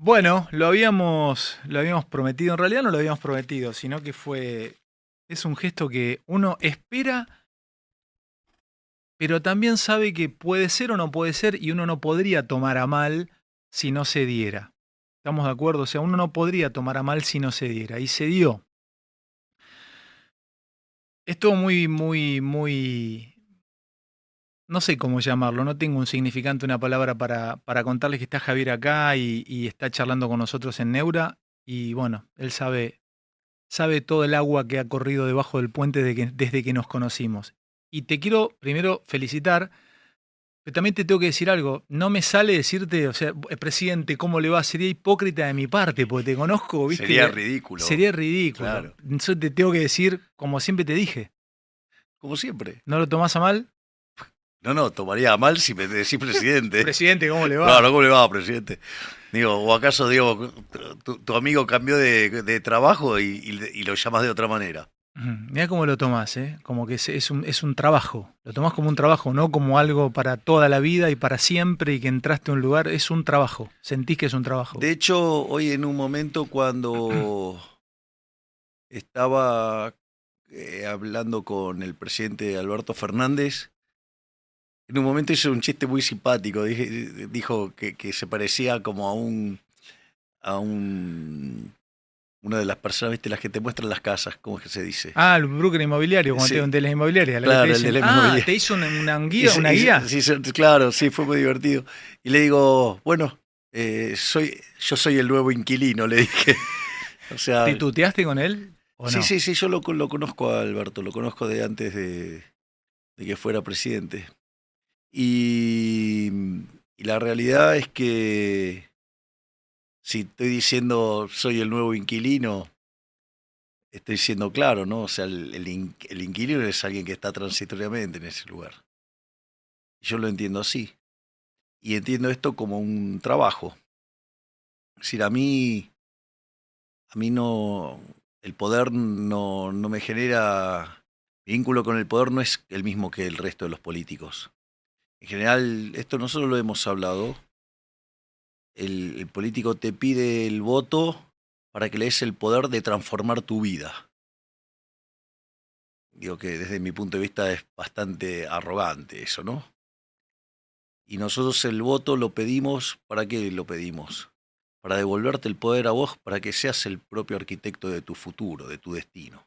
Bueno, lo habíamos prometido, en realidad no lo habíamos prometido, sino que es un gesto que uno espera, pero también sabe que puede ser o no puede ser y uno no podría tomar a mal si no se diera. ¿Estamos de acuerdo? O sea, uno no podría tomar a mal si no se diera. Y se dio. Esto muy... No sé cómo llamarlo, no tengo un significante, una palabra para contarles que está Javier acá y está charlando con nosotros en Neura. Y bueno, él sabe todo el agua que ha corrido debajo del puente desde que nos conocimos. Y te quiero primero felicitar, pero también te tengo que decir algo. No me sale decirte, o sea, presidente, ¿cómo le va? Sería hipócrita de mi parte, porque te conozco, ¿viste? Sería ridículo. Sería ridículo. Claro. Entonces te tengo que decir, como siempre te dije. Como siempre. ¿No lo tomás a mal? No, tomaría mal si me decís presidente. Presidente, ¿cómo le va? Claro, ¿cómo le va, presidente? Digo, ¿o acaso digo, tu amigo cambió de trabajo y lo llamas de otra manera? Mirá cómo lo tomás, ¿eh? Como que es un trabajo. Lo tomás como un trabajo, no como algo para toda la vida y para siempre y que entraste a un lugar. Es un trabajo, sentís que es un trabajo. De hecho, hoy en un momento cuando estaba hablando con el presidente Alberto Fernández, en un momento hizo un chiste muy simpático, dijo que se parecía como a una de las personas, ¿viste? Las que te muestran las casas, ¿cómo es que se dice? Ah, el broker inmobiliario, como sí. Te de las inmobiliarias. Claro, que te dicen, inmobiliario. ¿Te hizo una guía? Sí, claro, sí, fue muy divertido. Y le digo, bueno, yo soy el nuevo inquilino, le dije. O sea, ¿te tuteaste con él o no? Sí, yo lo conozco a Alberto, lo conozco de antes de que fuera presidente. Y la realidad es que si estoy diciendo soy el nuevo inquilino, estoy siendo claro, ¿no? O sea, el inquilino es alguien que está transitoriamente en ese lugar. Yo lo entiendo así. Y entiendo esto como un trabajo. Es decir, a mí no, el poder no me genera, mi vínculo con el poder no es el mismo que el resto de los políticos. En general, esto nosotros lo hemos hablado, el político te pide el voto para que le des el poder de transformar tu vida. Digo que desde mi punto de vista es bastante arrogante eso, ¿no? Y nosotros el voto lo pedimos, ¿para qué lo pedimos? Para devolverte el poder a vos, para que seas el propio arquitecto de tu futuro, de tu destino.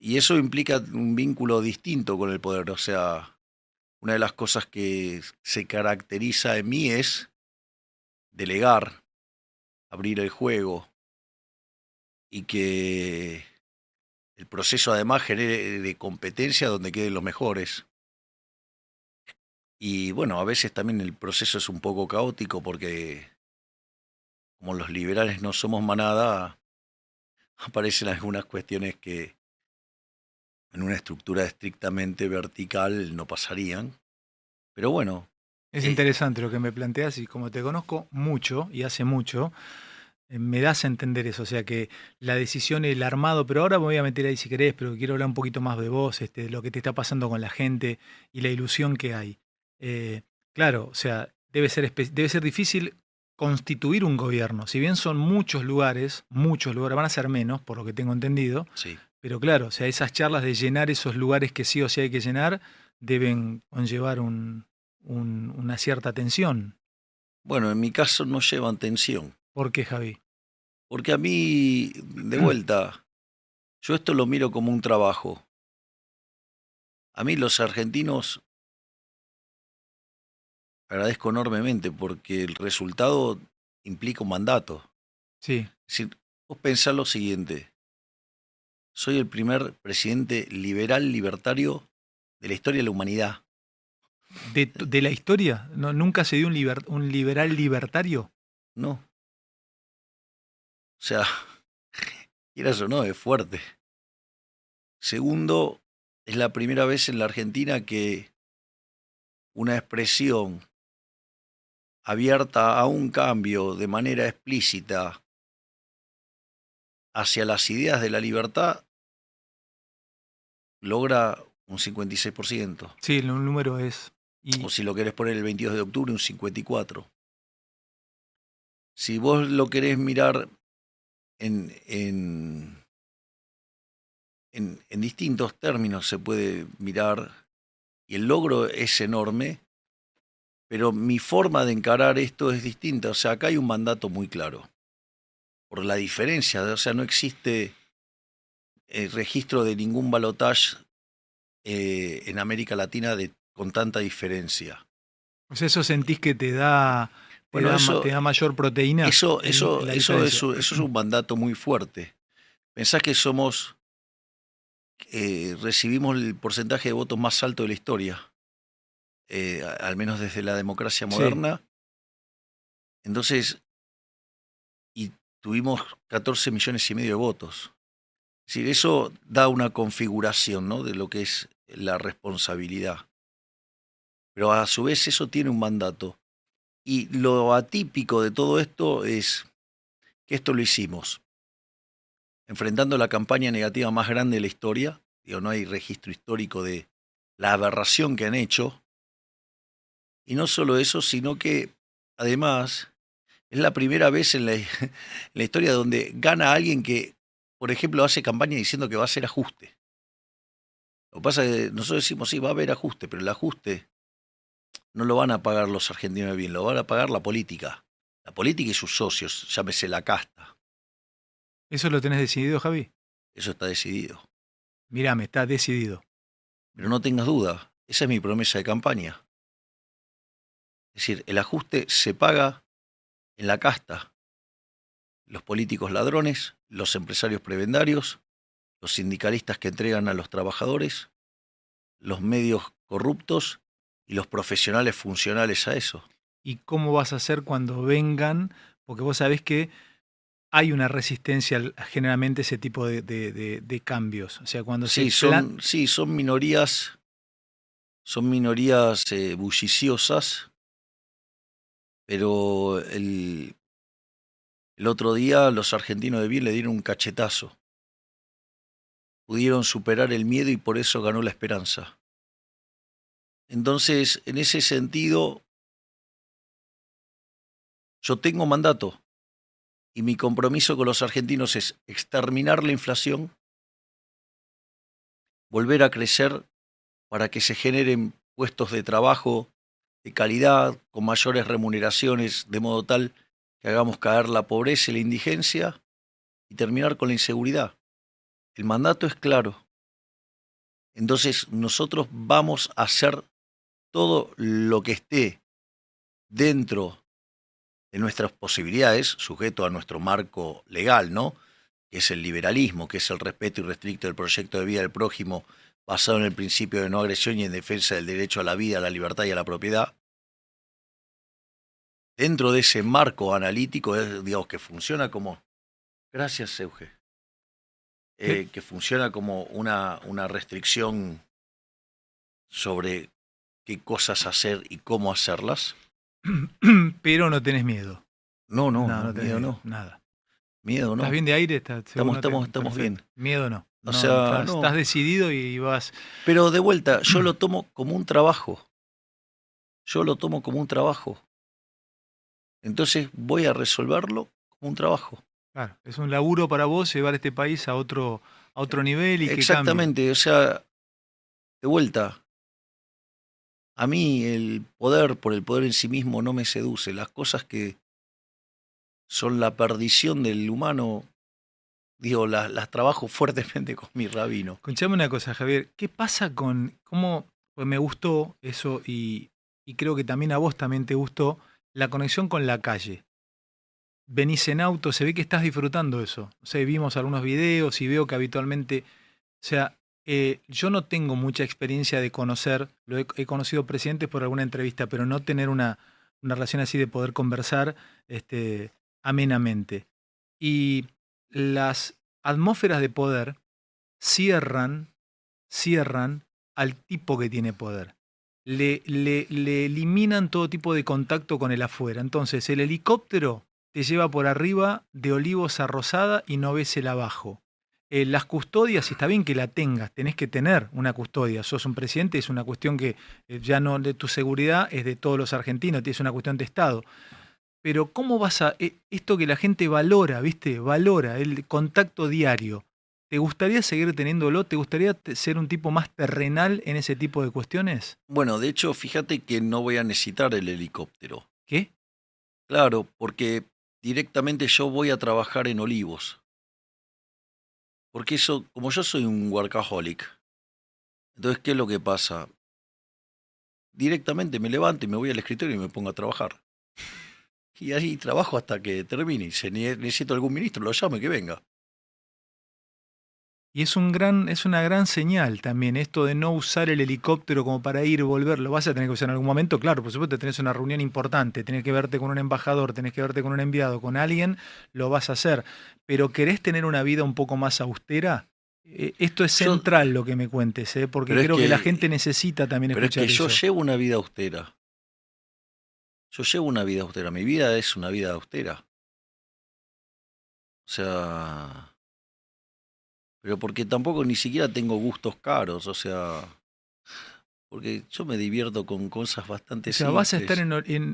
Y eso implica un vínculo distinto con el poder, o sea... Una de las cosas que se caracteriza en mí es delegar, abrir el juego y que el proceso además genere de competencia donde queden los mejores. Y bueno, a veces también el proceso es un poco caótico porque como los liberales no somos manada, aparecen algunas cuestiones que en una estructura estrictamente vertical no pasarían, pero bueno. Es interesante lo que me planteas y como te conozco mucho y hace mucho, me das a entender eso, o sea que la decisión, el armado, pero ahora me voy a meter ahí si querés, pero quiero hablar un poquito más de vos, de lo que te está pasando con la gente y la ilusión que hay. Claro, o sea, debe ser difícil constituir un gobierno, si bien son muchos lugares, van a ser menos, por lo que tengo entendido. Sí. Pero claro, o sea, esas charlas de llenar esos lugares que sí o sí hay que llenar deben conllevar una cierta tensión. Bueno, en mi caso no llevan tensión. ¿Por qué, Javi? Porque a mí, de vuelta, yo esto lo miro como un trabajo. A mí los argentinos agradezco enormemente porque el resultado implica un mandato. Sí. Es decir, vos pensás lo siguiente. Soy el primer presidente liberal, libertario de la historia de la humanidad. ¿De la historia? ¿No, nunca se dio un liberal libertario? No. O sea, quieras o no, es fuerte. Segundo, es la primera vez en la Argentina que una expresión abierta a un cambio de manera explícita hacia las ideas de la libertad logra un 56%. Sí, el número es... Y... O si lo querés poner el 22 de octubre, un 54%. si vos lo querés mirar en distintos términos, se puede mirar, y el logro es enorme, pero mi forma de encarar esto es distinta. O sea, acá hay un mandato muy claro, por la diferencia, o sea, no existe el registro de ningún balotaje en América Latina con tanta diferencia. Pues eso sentís que te da, bueno, te da mayor proteína. Eso es un mandato muy fuerte. Pensás que somos, recibimos el porcentaje de votos más alto de la historia, al menos desde la democracia moderna. Sí. Entonces, y tuvimos 14 millones y medio de votos. Es decir, eso da una configuración, ¿no?, de lo que es la responsabilidad. Pero a su vez eso tiene un mandato. Y lo atípico de todo esto es que esto lo hicimos enfrentando la campaña negativa más grande de la historia. Digo, no hay registro histórico de la aberración que han hecho. Y no solo eso, sino que además es la primera vez en la historia donde gana alguien que, por ejemplo, hace campaña diciendo que va a hacer ajuste. Lo que pasa es que nosotros decimos, sí, va a haber ajuste, pero el ajuste no lo van a pagar los argentinos bien, lo van a pagar la política. La política y sus socios, llámese la casta. ¿Eso lo tenés decidido, Javi? Eso está decidido. Mirame, está decidido. Pero no tengas duda, esa es mi promesa de campaña. Es decir, el ajuste se paga en la casta. Los políticos ladrones, los empresarios prebendarios, los sindicalistas que entregan a los trabajadores, los medios corruptos y los profesionales funcionales a eso. ¿Y cómo vas a hacer cuando vengan? Porque vos sabés que hay una resistencia generalmente a ese tipo de cambios. O sea, cuando son minorías, bulliciosas, pero el otro día los argentinos de bien le dieron un cachetazo. Pudieron superar el miedo y por eso ganó la esperanza. Entonces, en ese sentido, yo tengo mandato y mi compromiso con los argentinos es exterminar la inflación, volver a crecer para que se generen puestos de trabajo de calidad, con mayores remuneraciones, de modo tal que hagamos caer la pobreza y la indigencia y terminar con la inseguridad. El mandato es claro. Entonces nosotros vamos a hacer todo lo que esté dentro de nuestras posibilidades, sujeto a nuestro marco legal, ¿no?, que es el liberalismo, que es el respeto irrestricto del proyecto de vida del prójimo basado en el principio de no agresión y en defensa del derecho a la vida, a la libertad y a la propiedad. Dentro de ese marco analítico, digamos, que funciona como... Gracias, Euge. Que funciona como una restricción sobre qué cosas hacer y cómo hacerlas. Pero no tenés miedo. No, miedo no. Nada. Miedo no. ¿Estás bien de aire? Estamos bien. Miedo no. Estás decidido y vas... Pero de vuelta, yo lo tomo como un trabajo. Entonces voy a resolverlo como un trabajo. Claro, es un laburo para vos llevar este país a otro nivel y que cambie. Exactamente, o sea, de vuelta, a mí el poder por el poder en sí mismo no me seduce. Las cosas que son la perdición del humano, digo, las trabajo fuertemente con mi rabino. Escuchame una cosa, Javier, ¿qué pasa con cómo? Pues me gustó eso y creo que también a vos también te gustó la conexión con la calle. Venís en auto, se ve que estás disfrutando eso. O sea, vimos algunos videos y veo que habitualmente... O sea, yo no tengo mucha experiencia de conocer, he conocido presidentes por alguna entrevista, pero no tener una relación así de poder conversar amenamente. Y las atmósferas de poder cierran al tipo que tiene poder. Le eliminan todo tipo de contacto con el afuera. Entonces, el helicóptero te lleva por arriba de Olivos a Rosada y no ves el abajo. Las custodias, está bien que la tengas, tenés que tener una custodia. Sos un presidente, es una cuestión que ya no de tu seguridad, es de todos los argentinos, es una cuestión de Estado. Pero ¿cómo vas a...? Esto que la gente valora, ¿viste? Valora el contacto diario. ¿Te gustaría seguir teniéndolo? ¿Te gustaría ser un tipo más terrenal en ese tipo de cuestiones? Bueno, de hecho, fíjate que no voy a necesitar el helicóptero. ¿Qué? Claro, porque directamente yo voy a trabajar en Olivos. Porque eso, como yo soy un workaholic, entonces, ¿qué es lo que pasa? Directamente me levanto y me voy al escritorio y me pongo a trabajar. Y ahí trabajo hasta que termine. Si necesito algún ministro, lo llame, que venga. Y es un gran, es una gran señal también esto de no usar el helicóptero como para ir, volver. Lo vas a tener que usar en algún momento, claro, por supuesto, tenés una reunión importante, tenés que verte con un embajador, tenés que verte con un enviado, con alguien, lo vas a hacer. Pero ¿querés tener una vida un poco más austera? Esto es central lo que me cuentes, porque creo que la gente necesita también escuchar eso. Pero es que yo llevo una vida austera. Yo llevo una vida austera. Mi vida es una vida austera. O sea... Pero porque tampoco ni siquiera tengo gustos caros, o sea, porque yo me divierto con cosas bastante simples. O sea,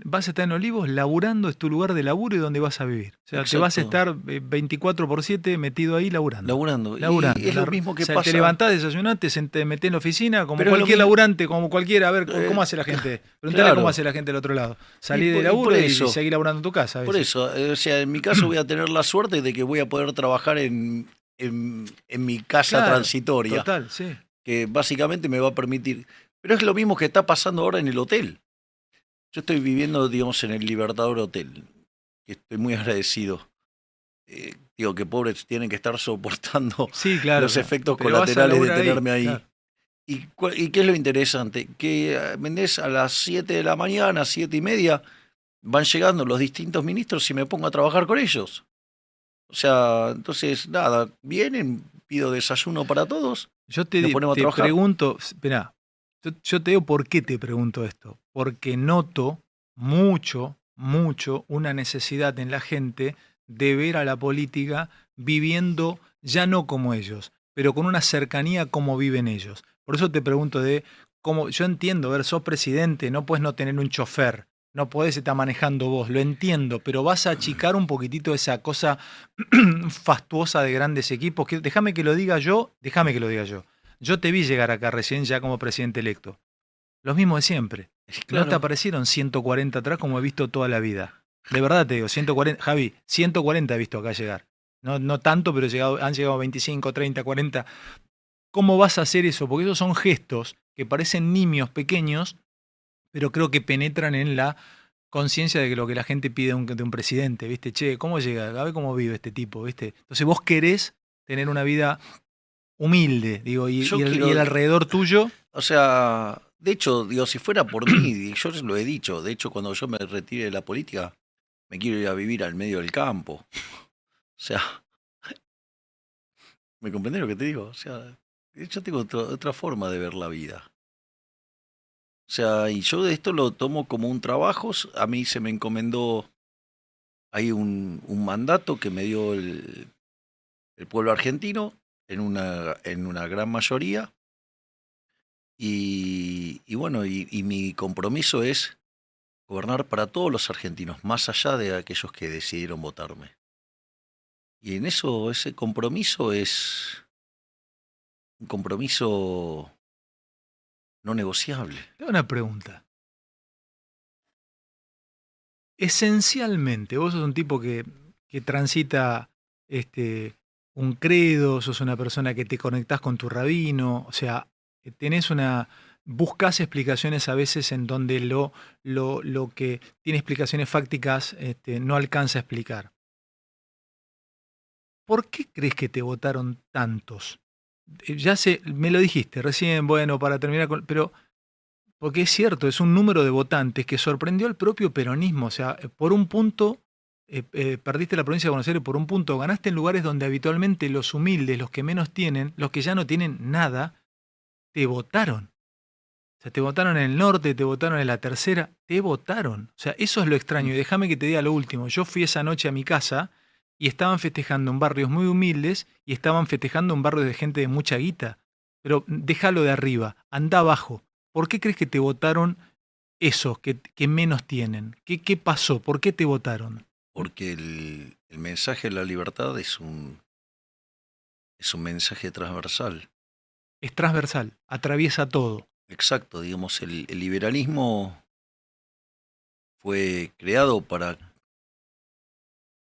vas a estar en Olivos laburando, es tu lugar de laburo y donde vas a vivir. O sea, exacto, te vas a estar 24/7 metido ahí laburando. Laburando. Y es lo mismo que pasa. O sea, te levantás, desayunás, te metés en la oficina, como cualquier laburante, como cualquiera. A ver, ¿cómo hace la gente? Preguntale cómo hace la gente del otro lado. Salí de laburo y seguí laburando en tu casa. A veces. Por eso, o sea, en mi caso voy a tener la suerte de que voy a poder trabajar en mi casa, claro, transitoria, total, sí, que básicamente me va a permitir. Pero es lo mismo que está pasando ahora en el hotel. Yo estoy viviendo, digamos, en el Libertador Hotel, que estoy muy agradecido. Digo, que pobres tienen que estar soportando, sí, claro, los efectos colaterales de tenerme ahí. Claro. ¿Y qué es lo interesante? Que a las 7 de la mañana, 7 y media, van llegando los distintos ministros y me pongo a trabajar con ellos. O sea, entonces, nada, vienen, pido desayuno para todos. Yo te pregunto, esperá, yo te digo por qué te pregunto esto. Porque noto mucho una necesidad en la gente de ver a la política viviendo ya no como ellos, pero con una cercanía como viven ellos. Por eso te pregunto de cómo, yo entiendo, a ver, sos presidente, no puedes no tener un chofer. No podés estar manejando vos, lo entiendo, pero vas a achicar un poquitito esa cosa fastuosa de grandes equipos. Déjame que lo diga yo, Yo te vi llegar acá recién ya como presidente electo. Los mismos de siempre. Claro. No te aparecieron 140 atrás como he visto toda la vida. De verdad te digo, 140, Javi, 140 he visto acá llegar. No tanto, pero han llegado 25, 30, 40. ¿Cómo vas a hacer eso? Porque esos son gestos que parecen nimios pequeños, pero creo que penetran en la conciencia de que lo que la gente pide de un presidente, ¿viste? Che, ¿cómo llega? A ver cómo vive este tipo, ¿viste? Entonces vos querés tener una vida humilde, digo, y el alrededor tuyo. O sea, de hecho, digo, si fuera por mí, yo lo he dicho, de hecho, cuando yo me retire de la política, me quiero ir a vivir al medio del campo. O sea, ¿me comprendés lo que te digo? O sea, yo tengo otra forma de ver la vida. O sea, y yo de esto lo tomo como un trabajo. A mí se me encomendó, hay un mandato que me dio el pueblo argentino en una gran mayoría. Y bueno, y mi compromiso es gobernar para todos los argentinos, más allá de aquellos que decidieron votarme. Y en eso, ese compromiso es un compromiso no negociable. Te hago una pregunta. Esencialmente, vos sos un tipo que transita un credo, sos una persona que te conectás con tu rabino, o sea, buscas explicaciones a veces en donde lo que tiene explicaciones fácticas no alcanza a explicar. ¿Por qué crees que te votaron tantos? Ya sé, me lo dijiste recién, bueno, para terminar con... Pero, porque es cierto, es un número de votantes que sorprendió al propio peronismo. O sea, por un punto perdiste la provincia de Buenos Aires, por un punto ganaste en lugares donde habitualmente los humildes, los que menos tienen, los que ya no tienen nada, te votaron. O sea, te votaron en el norte, te votaron en la tercera, te votaron. O sea, eso es lo extraño. Y déjame que te diga lo último. Yo fui esa noche a mi casa... Y estaban festejando en barrios muy humildes y estaban festejando en barrios de gente de mucha guita. Pero déjalo de arriba, anda abajo. ¿Por qué crees que te votaron esos que menos tienen? ¿Qué pasó? ¿Por qué te votaron? Porque el mensaje de la libertad es un mensaje transversal. Es transversal, atraviesa todo. Exacto, digamos, el liberalismo fue creado para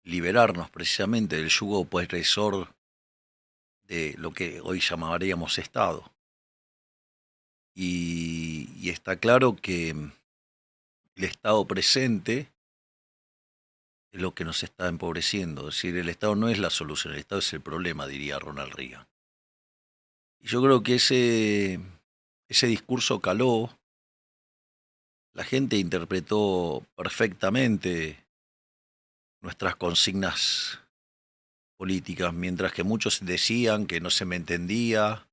liberarnos precisamente del yugo opresor de lo que hoy llamaríamos Estado. Y está claro que el Estado presente es lo que nos está empobreciendo. Es decir, el Estado no es la solución, el Estado es el problema, diría Ronald Reagan. Y yo creo que ese discurso caló, la gente interpretó perfectamente nuestras consignas políticas, mientras que muchos decían que no se me entendía,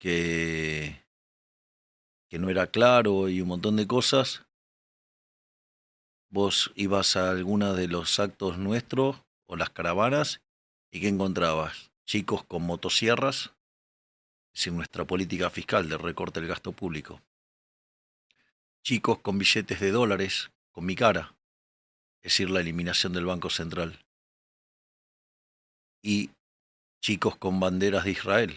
que no era claro y un montón de cosas. Vos ibas a algunos de los actos nuestros o las caravanas y ¿qué encontrabas? Chicos con motosierras. Es decir, nuestra política fiscal de recorte del gasto público. Chicos con billetes de dólares, con mi cara. Es decir, la eliminación del Banco Central. Y chicos con banderas de Israel.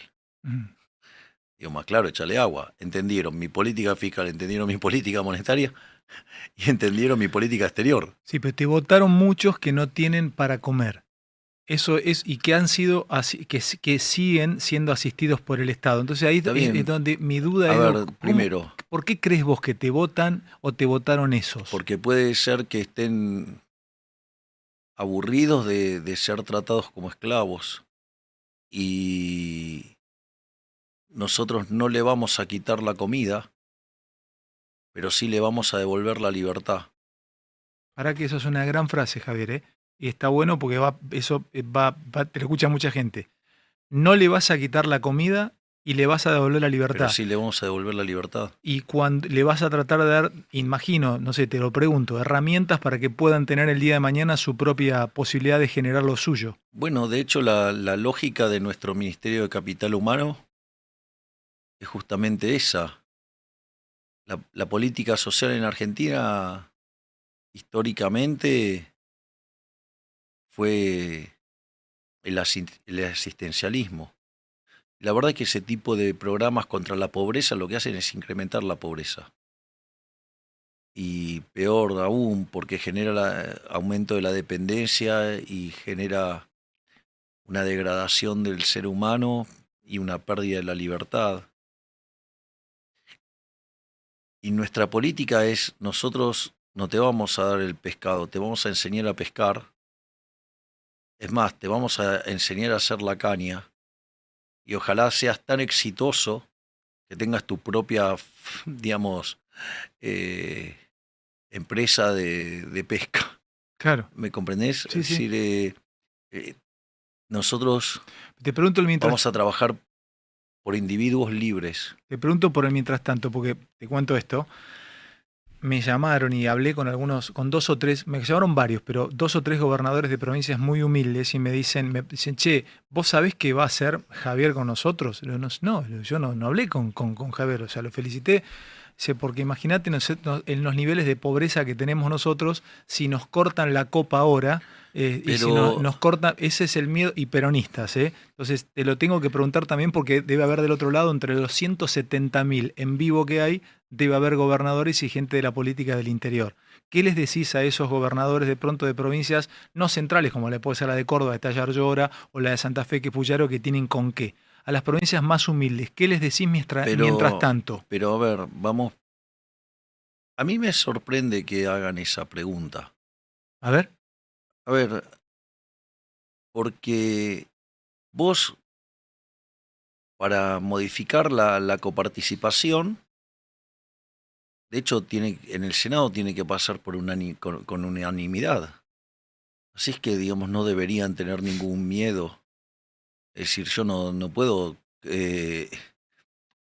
Digo, más claro, échale agua. Entendieron mi política fiscal, entendieron mi política monetaria y entendieron mi política exterior. Sí, pero te votaron muchos que no tienen para comer. Eso es, y que han sido que siguen siendo asistidos por el Estado. Entonces ahí es donde mi duda es. A ver, primero, ¿por qué crees vos que te votan o te votaron esos? Porque puede ser que estén aburridos de ser tratados como esclavos. Y nosotros no le vamos a quitar la comida, pero sí le vamos a devolver la libertad. Ahora que eso es una gran frase, Javier, ¿eh? Y está bueno porque te lo escucha mucha gente. No le vas a quitar la comida y le vas a devolver la libertad. Pero sí le vamos a devolver la libertad. Y cuando le vas a tratar de dar, imagino, no sé, te lo pregunto, herramientas para que puedan tener el día de mañana su propia posibilidad de generar lo suyo. Bueno, de hecho la lógica de nuestro Ministerio de Capital Humano es justamente esa. La política social en Argentina históricamente fue el asistencialismo. La verdad es que ese tipo de programas contra la pobreza lo que hacen es incrementar la pobreza. Y peor aún, porque genera aumento de la dependencia y genera una degradación del ser humano y una pérdida de la libertad. Y nuestra política es, nosotros no te vamos a dar el pescado, te vamos a enseñar a pescar. Es más, te vamos a enseñar a hacer la caña y ojalá seas tan exitoso que tengas tu propia, digamos, empresa de pesca. Claro. ¿Me comprendés? Sí, es decir, nosotros te pregunto vamos a trabajar por individuos libres. Te pregunto por el mientras tanto, porque te cuento esto. Me llamaron y hablé con algunos, con dos o tres, me llamaron varios, pero dos o tres gobernadores de provincias muy humildes y me dicen, che, ¿vos sabés qué va a hacer Javier con nosotros? Yo no hablé con Javier, o sea, lo felicité. Dice, porque imagínate en los niveles de pobreza que tenemos nosotros, si nos cortan la copa ahora, y si nos cortan, ese es el miedo, y peronistas, ¿eh? Entonces te lo tengo que preguntar también porque debe haber del otro lado, entre los 170.000 en vivo que hay, debe haber gobernadores y gente de la política del interior. ¿Qué les decís a esos gobernadores de pronto de provincias no centrales, como la puede ser la de Córdoba, de Tallar Llora, o la de Santa Fe, que Puyaro, que tienen con qué? A las provincias más humildes, ¿qué les decís mientras tanto? Pero a ver, vamos. A mí me sorprende que hagan esa pregunta. A ver, porque vos, para modificar la coparticipación, de hecho, en el Senado tiene que pasar con unanimidad. Así es que, digamos, no deberían tener ningún miedo. Es decir, yo no puedo...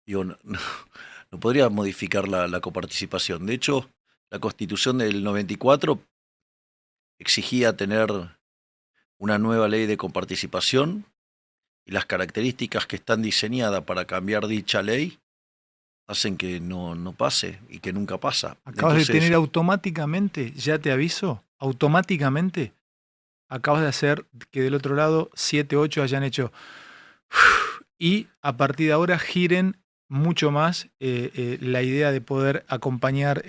no podría modificar la coparticipación. De hecho, la Constitución del 94 exigía tener una nueva ley de coparticipación y las características que están diseñadas para cambiar dicha ley hacen que no pase y que nunca pasa. Acabas de tener automáticamente, ya te aviso, automáticamente acabas de hacer que del otro lado 7, 8 hayan hecho y a partir de ahora giren mucho más la idea de poder acompañar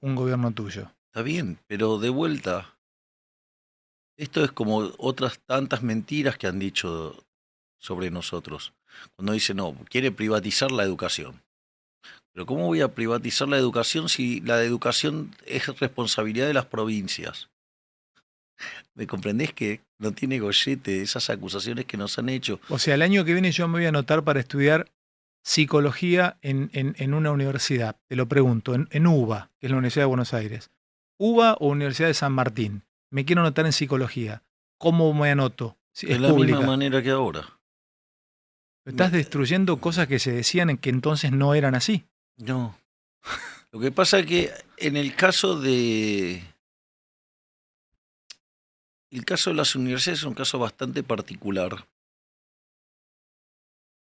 un gobierno tuyo. Está bien, pero de vuelta, esto es como otras tantas mentiras que han dicho sobre nosotros. Cuando dicen, no, quiere privatizar la educación. Pero ¿cómo voy a privatizar la educación si la educación es responsabilidad de las provincias? ¿Me comprendés que no tiene gollete esas acusaciones que nos han hecho? O sea, el año que viene yo me voy a anotar para estudiar psicología en una universidad. Te lo pregunto, en UBA, que es la Universidad de Buenos Aires. ¿UBA o Universidad de San Martín? Me quiero anotar en psicología. ¿Cómo me anoto? Si es de la pública. Misma manera que ahora. Estás destruyendo cosas que se decían en que entonces no eran así. No. Lo que pasa es que en el caso de... El caso de las universidades es un caso bastante particular.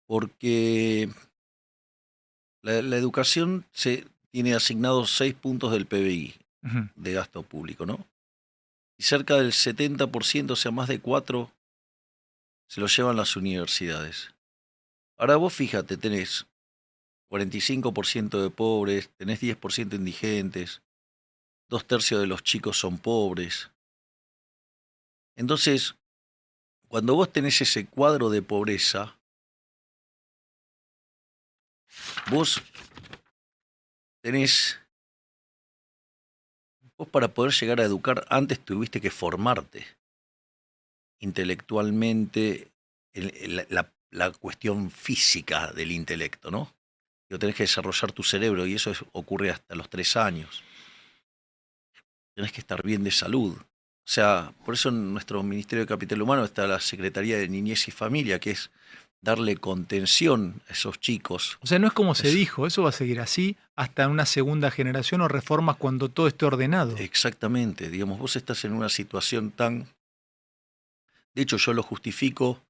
Porque la educación tiene asignados 6 puntos del PBI, uh-huh, de gasto público, ¿no? Y cerca del 70%, o sea, más de 4, se lo llevan las universidades. Ahora vos fíjate, tenés 45% de pobres, tenés 10% indigentes, 2/3 de los chicos son pobres. Entonces, cuando vos tenés ese cuadro de pobreza, vos tenés... Vos para poder llegar a educar, antes tuviste que formarte intelectualmente, la cuestión física del intelecto, ¿no? Lo tenés que desarrollar tu cerebro y eso ocurre hasta los 3 años. Tenés que estar bien de salud. O sea, por eso en nuestro Ministerio de Capital Humano está la Secretaría de Niñez y Familia, que es darle contención a esos chicos. O sea, no es como se dijo, eso va a seguir así hasta una segunda generación o reformas cuando todo esté ordenado. Exactamente, digamos, vos estás en una situación tan... De hecho, yo lo justifico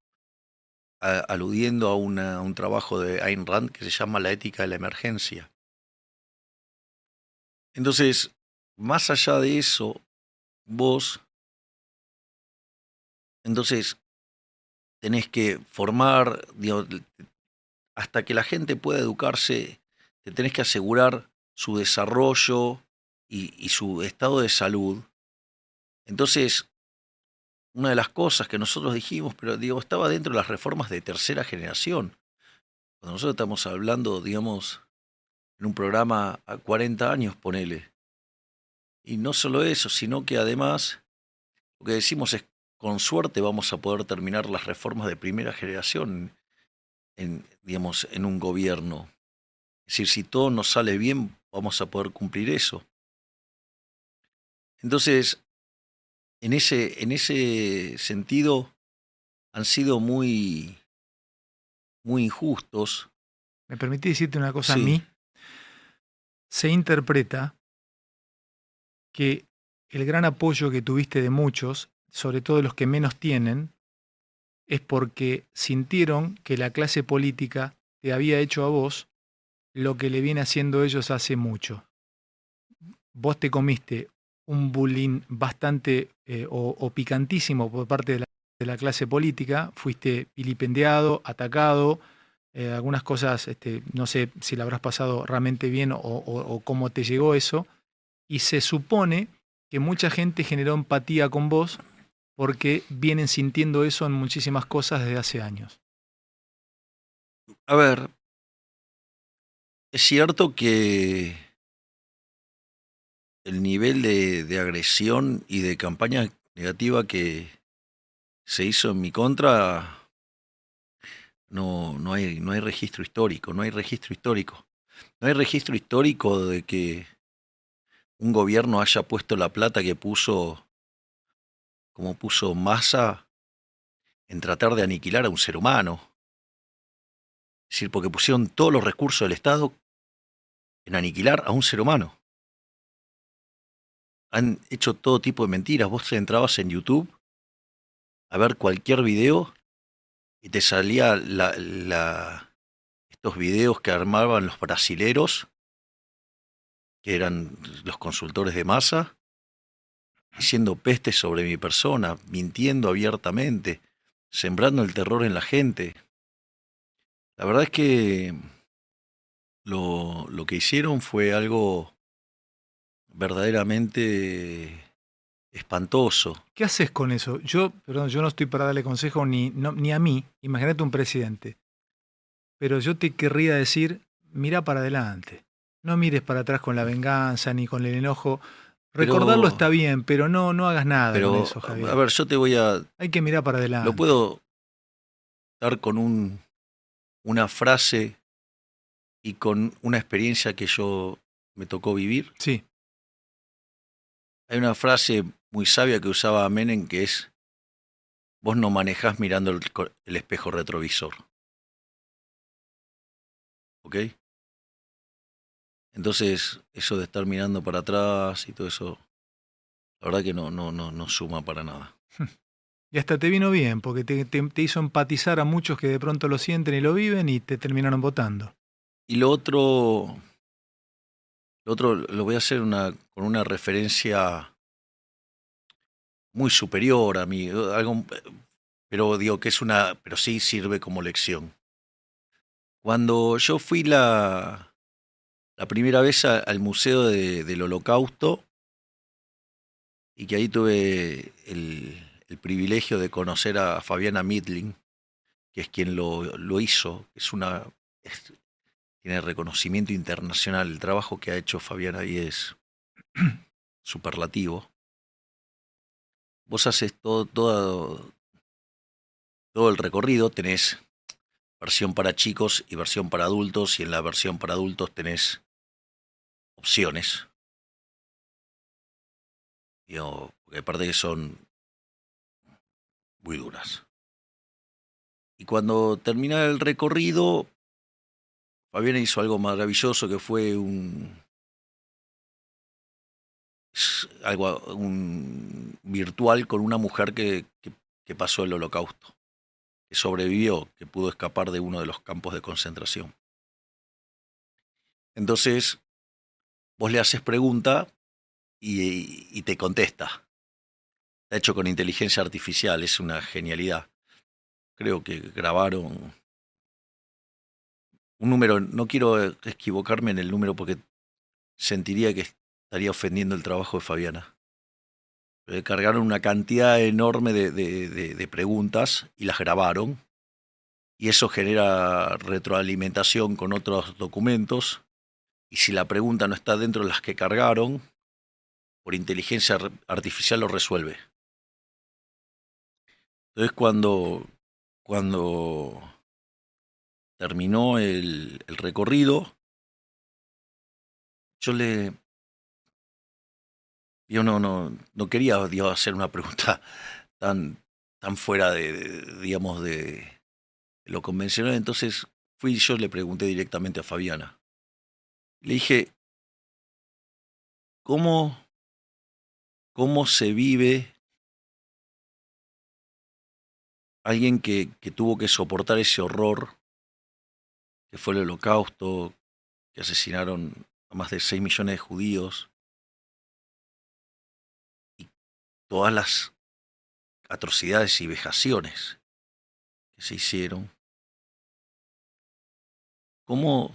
aludiendo a un trabajo de Ayn Rand que se llama La ética de la emergencia. Entonces, más allá de eso, vos entonces tenés que formar, digo, hasta que la gente pueda educarse, te tenés que asegurar su desarrollo y su estado de salud. Entonces, una de las cosas que nosotros dijimos, pero digo, estaba dentro de las reformas de tercera generación. Cuando nosotros estamos hablando, digamos, en un programa a 40 años, ponele. Y no solo eso, sino que además, lo que decimos es, con suerte vamos a poder terminar las reformas de primera generación digamos, en un gobierno. Es decir, si todo nos sale bien, vamos a poder cumplir eso. Entonces... En ese sentido han sido muy injustos. ¿Me permitís decirte una cosa? Sí. A mí se interpreta que el gran apoyo que tuviste de muchos, sobre todo de los que menos tienen, es porque sintieron que la clase política te había hecho a vos lo que le viene haciendo ellos hace mucho. Vos te comiste un bullying bastante o picantísimo por parte de la clase política, fuiste vilipendiado, atacado, algunas cosas, no sé si la habrás pasado realmente bien o cómo te llegó eso, y se supone que mucha gente generó empatía con vos porque vienen sintiendo eso en muchísimas cosas desde hace años. A ver, es cierto que el nivel de agresión y de campaña negativa que se hizo en mi contra, no hay registro histórico, No hay registro histórico de que un gobierno haya puesto la plata que puso, como puso Massa, en tratar de aniquilar a un ser humano. Es decir, porque pusieron todos los recursos del Estado en aniquilar a un ser humano. Han hecho todo tipo de mentiras. Vos entrabas en YouTube a ver cualquier video y te salía estos videos que armaban los brasileros, que eran los consultores de masa, diciendo pestes sobre mi persona, mintiendo abiertamente, sembrando el terror en la gente. La verdad es que lo que hicieron fue algo verdaderamente espantoso. ¿Qué haces con eso? Yo no estoy para darle consejo ni a mí, imagínate un presidente. Pero yo te querría decir, mira para adelante. No mires para atrás con la venganza ni con el enojo. Recordarlo pero, está bien, pero no hagas nada con eso, Javier. A ver, yo te voy a... Hay que mirar para adelante. Lo puedo dar con una frase y con una experiencia que yo me tocó vivir. Sí. Hay una frase muy sabia que usaba Menem que es: vos no manejás mirando el espejo retrovisor. ¿Ok? Entonces, eso de estar mirando para atrás y todo eso, la verdad que no suma para nada. Y hasta te vino bien, porque te hizo empatizar a muchos que de pronto lo sienten y lo viven y te terminaron votando. Y lo otro lo voy a hacer con una referencia muy superior a mí, algo, pero digo que pero sí sirve como lección. Cuando yo fui la primera vez al Museo del Holocausto, y que ahí tuve el privilegio de conocer a Fabiana Midling, que es quien lo hizo, tiene reconocimiento internacional. El trabajo que ha hecho Fabiana ahí es superlativo. Vos haces todo el recorrido, tenés versión para chicos y versión para adultos, y en la versión para adultos tenés opciones. Porque aparte que son muy duras. Y cuando termina el recorrido, Fabiana hizo algo maravilloso que fue un virtual con una mujer que pasó el Holocausto, que sobrevivió, que pudo escapar de uno de los campos de concentración. Entonces, vos le haces pregunta y te contesta. Está hecho con inteligencia artificial, es una genialidad. Creo que grabaron un número, no quiero equivocarme en el número porque sentiría que estaría ofendiendo el trabajo de Fabiana. Pero cargaron una cantidad enorme de preguntas y las grabaron. Y eso genera retroalimentación con otros documentos. Y si la pregunta no está dentro de las que cargaron, por inteligencia artificial lo resuelve. Entonces cuando terminó el recorrido, yo no quería, digamos, hacer una pregunta tan fuera de lo convencional. Entonces fui y yo le pregunté directamente a Fabiana. Le dije, ¿cómo se vive alguien que tuvo que soportar ese horror que fue el Holocausto, que asesinaron a más de 6 millones de judíos, y todas las atrocidades y vejaciones que se hicieron? ¿Cómo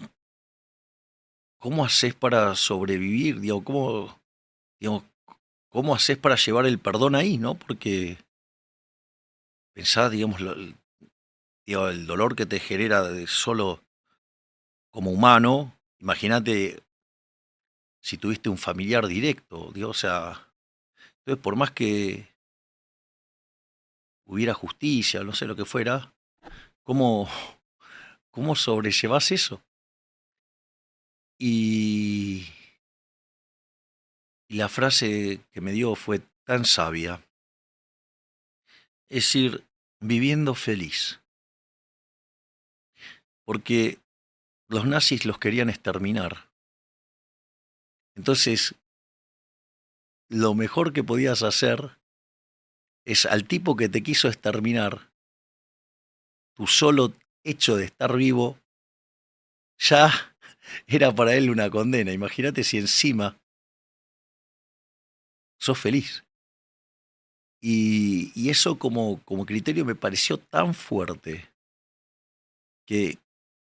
haces para sobrevivir? ¿Cómo haces para llevar el perdón ahí, no? Porque pensá, el dolor que te genera de solo como humano. Imagínate si tuviste un familiar directo, entonces por más que hubiera justicia, no sé lo que fuera, ¿cómo sobrellevás eso? Y la frase que me dio fue tan sabia, es decir, viviendo feliz, porque los nazis los querían exterminar. Entonces, lo mejor que podías hacer es al tipo que te quiso exterminar, tu solo hecho de estar vivo ya era para él una condena. Imagínate si encima sos feliz. Y eso como criterio me pareció tan fuerte que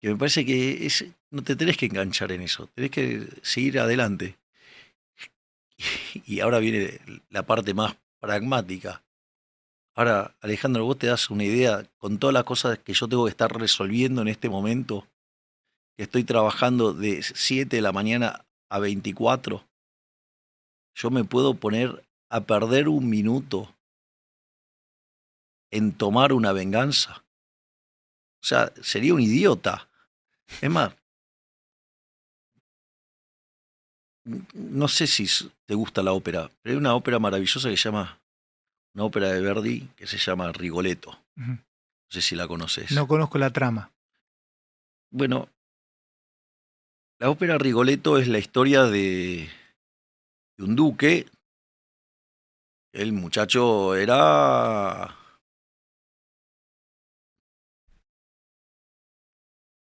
me parece que no te tenés que enganchar en eso, tenés que seguir adelante. Y ahora viene la parte más pragmática. Ahora, Alejandro, vos te das una idea con todas las cosas que yo tengo que estar resolviendo en este momento, que estoy trabajando de 7 de la mañana a 24, yo me puedo poner a perder un minuto en tomar una venganza. O sea, sería un idiota. Es más, no sé si te gusta la ópera, pero hay una ópera maravillosa que se llama, una ópera de Verdi que se llama Rigoletto. Uh-huh. No sé si la conoces. No conozco la trama. Bueno, la ópera Rigoletto es la historia de un duque. El muchacho era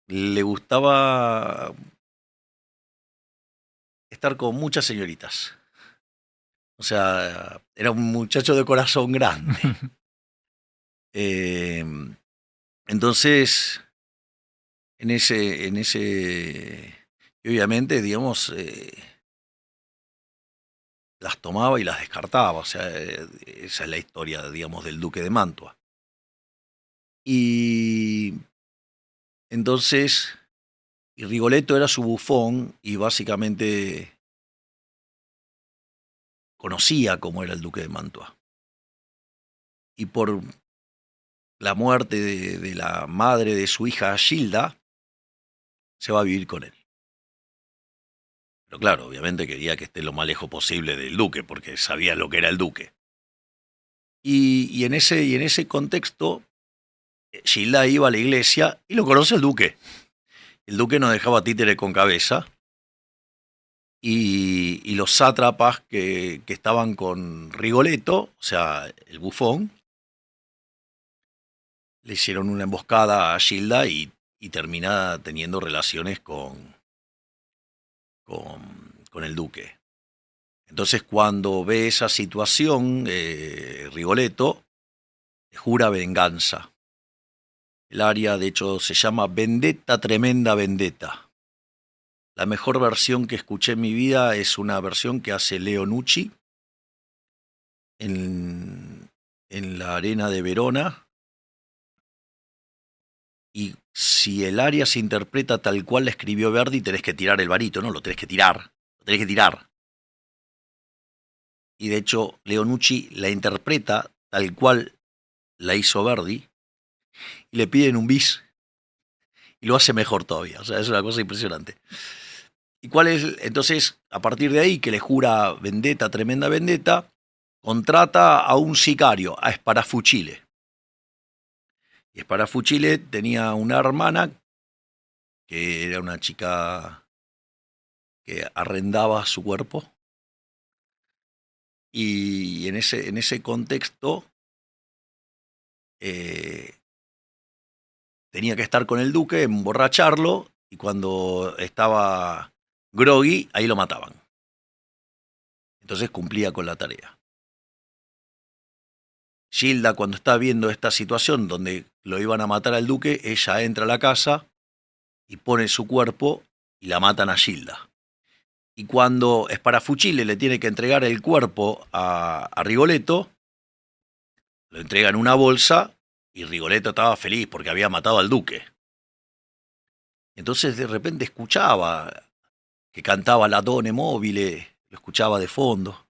le gustaba estar con muchas señoritas. O sea, era un muchacho de corazón grande. Entonces, obviamente, digamos, las tomaba y las descartaba. O sea, esa es la historia, digamos, del Duque de Mantua. Y entonces, y Rigoletto era su bufón y básicamente conocía cómo era el Duque de Mantua. Y por la muerte de la madre de su hija Gilda, se va a vivir con él. Pero claro, obviamente quería que esté lo más lejos posible del duque, porque sabía lo que era el duque. Y en ese contexto, Gilda iba a la iglesia y lo conoce el duque. El duque no dejaba títere con cabeza. Y los sátrapas que estaban con Rigoletto, o sea, el bufón, le hicieron una emboscada a Gilda y termina teniendo relaciones con el duque. Entonces, cuando ve esa situación, Rigoletto jura venganza. El área, de hecho, se llama Vendetta, Tremenda Vendetta. La mejor versión que escuché en mi vida es una versión que hace Leo Nucci en la arena de Verona. Y si el aria se interpreta tal cual la escribió Verdi, tenés que tirar el varito, ¿no? Lo tenés que tirar, lo tenés que tirar. Y de hecho, Leo Nucci la interpreta tal cual la hizo Verdi y le piden un bis. Y lo hace mejor todavía, o sea, es una cosa impresionante. ¿Y cuál es? Entonces, a partir de ahí, que le jura vendetta, tremenda vendetta, contrata a un sicario, a Esparafuchile. Y Esparafuchile tenía una hermana que era una chica que arrendaba su cuerpo. Y en ese contexto tenía que estar con el duque, emborracharlo, y cuando estaba groggy, ahí lo mataban. Entonces cumplía con la tarea. Gilda, cuando está viendo esta situación donde lo iban a matar al duque, ella entra a la casa y pone su cuerpo y la matan a Gilda. Y cuando Esparafuchile le tiene que entregar el cuerpo a Rigoletto, lo entrega en una bolsa. Y Rigoletto estaba feliz porque había matado al duque. Entonces de repente escuchaba que cantaba la Done Mobile, lo escuchaba de fondo.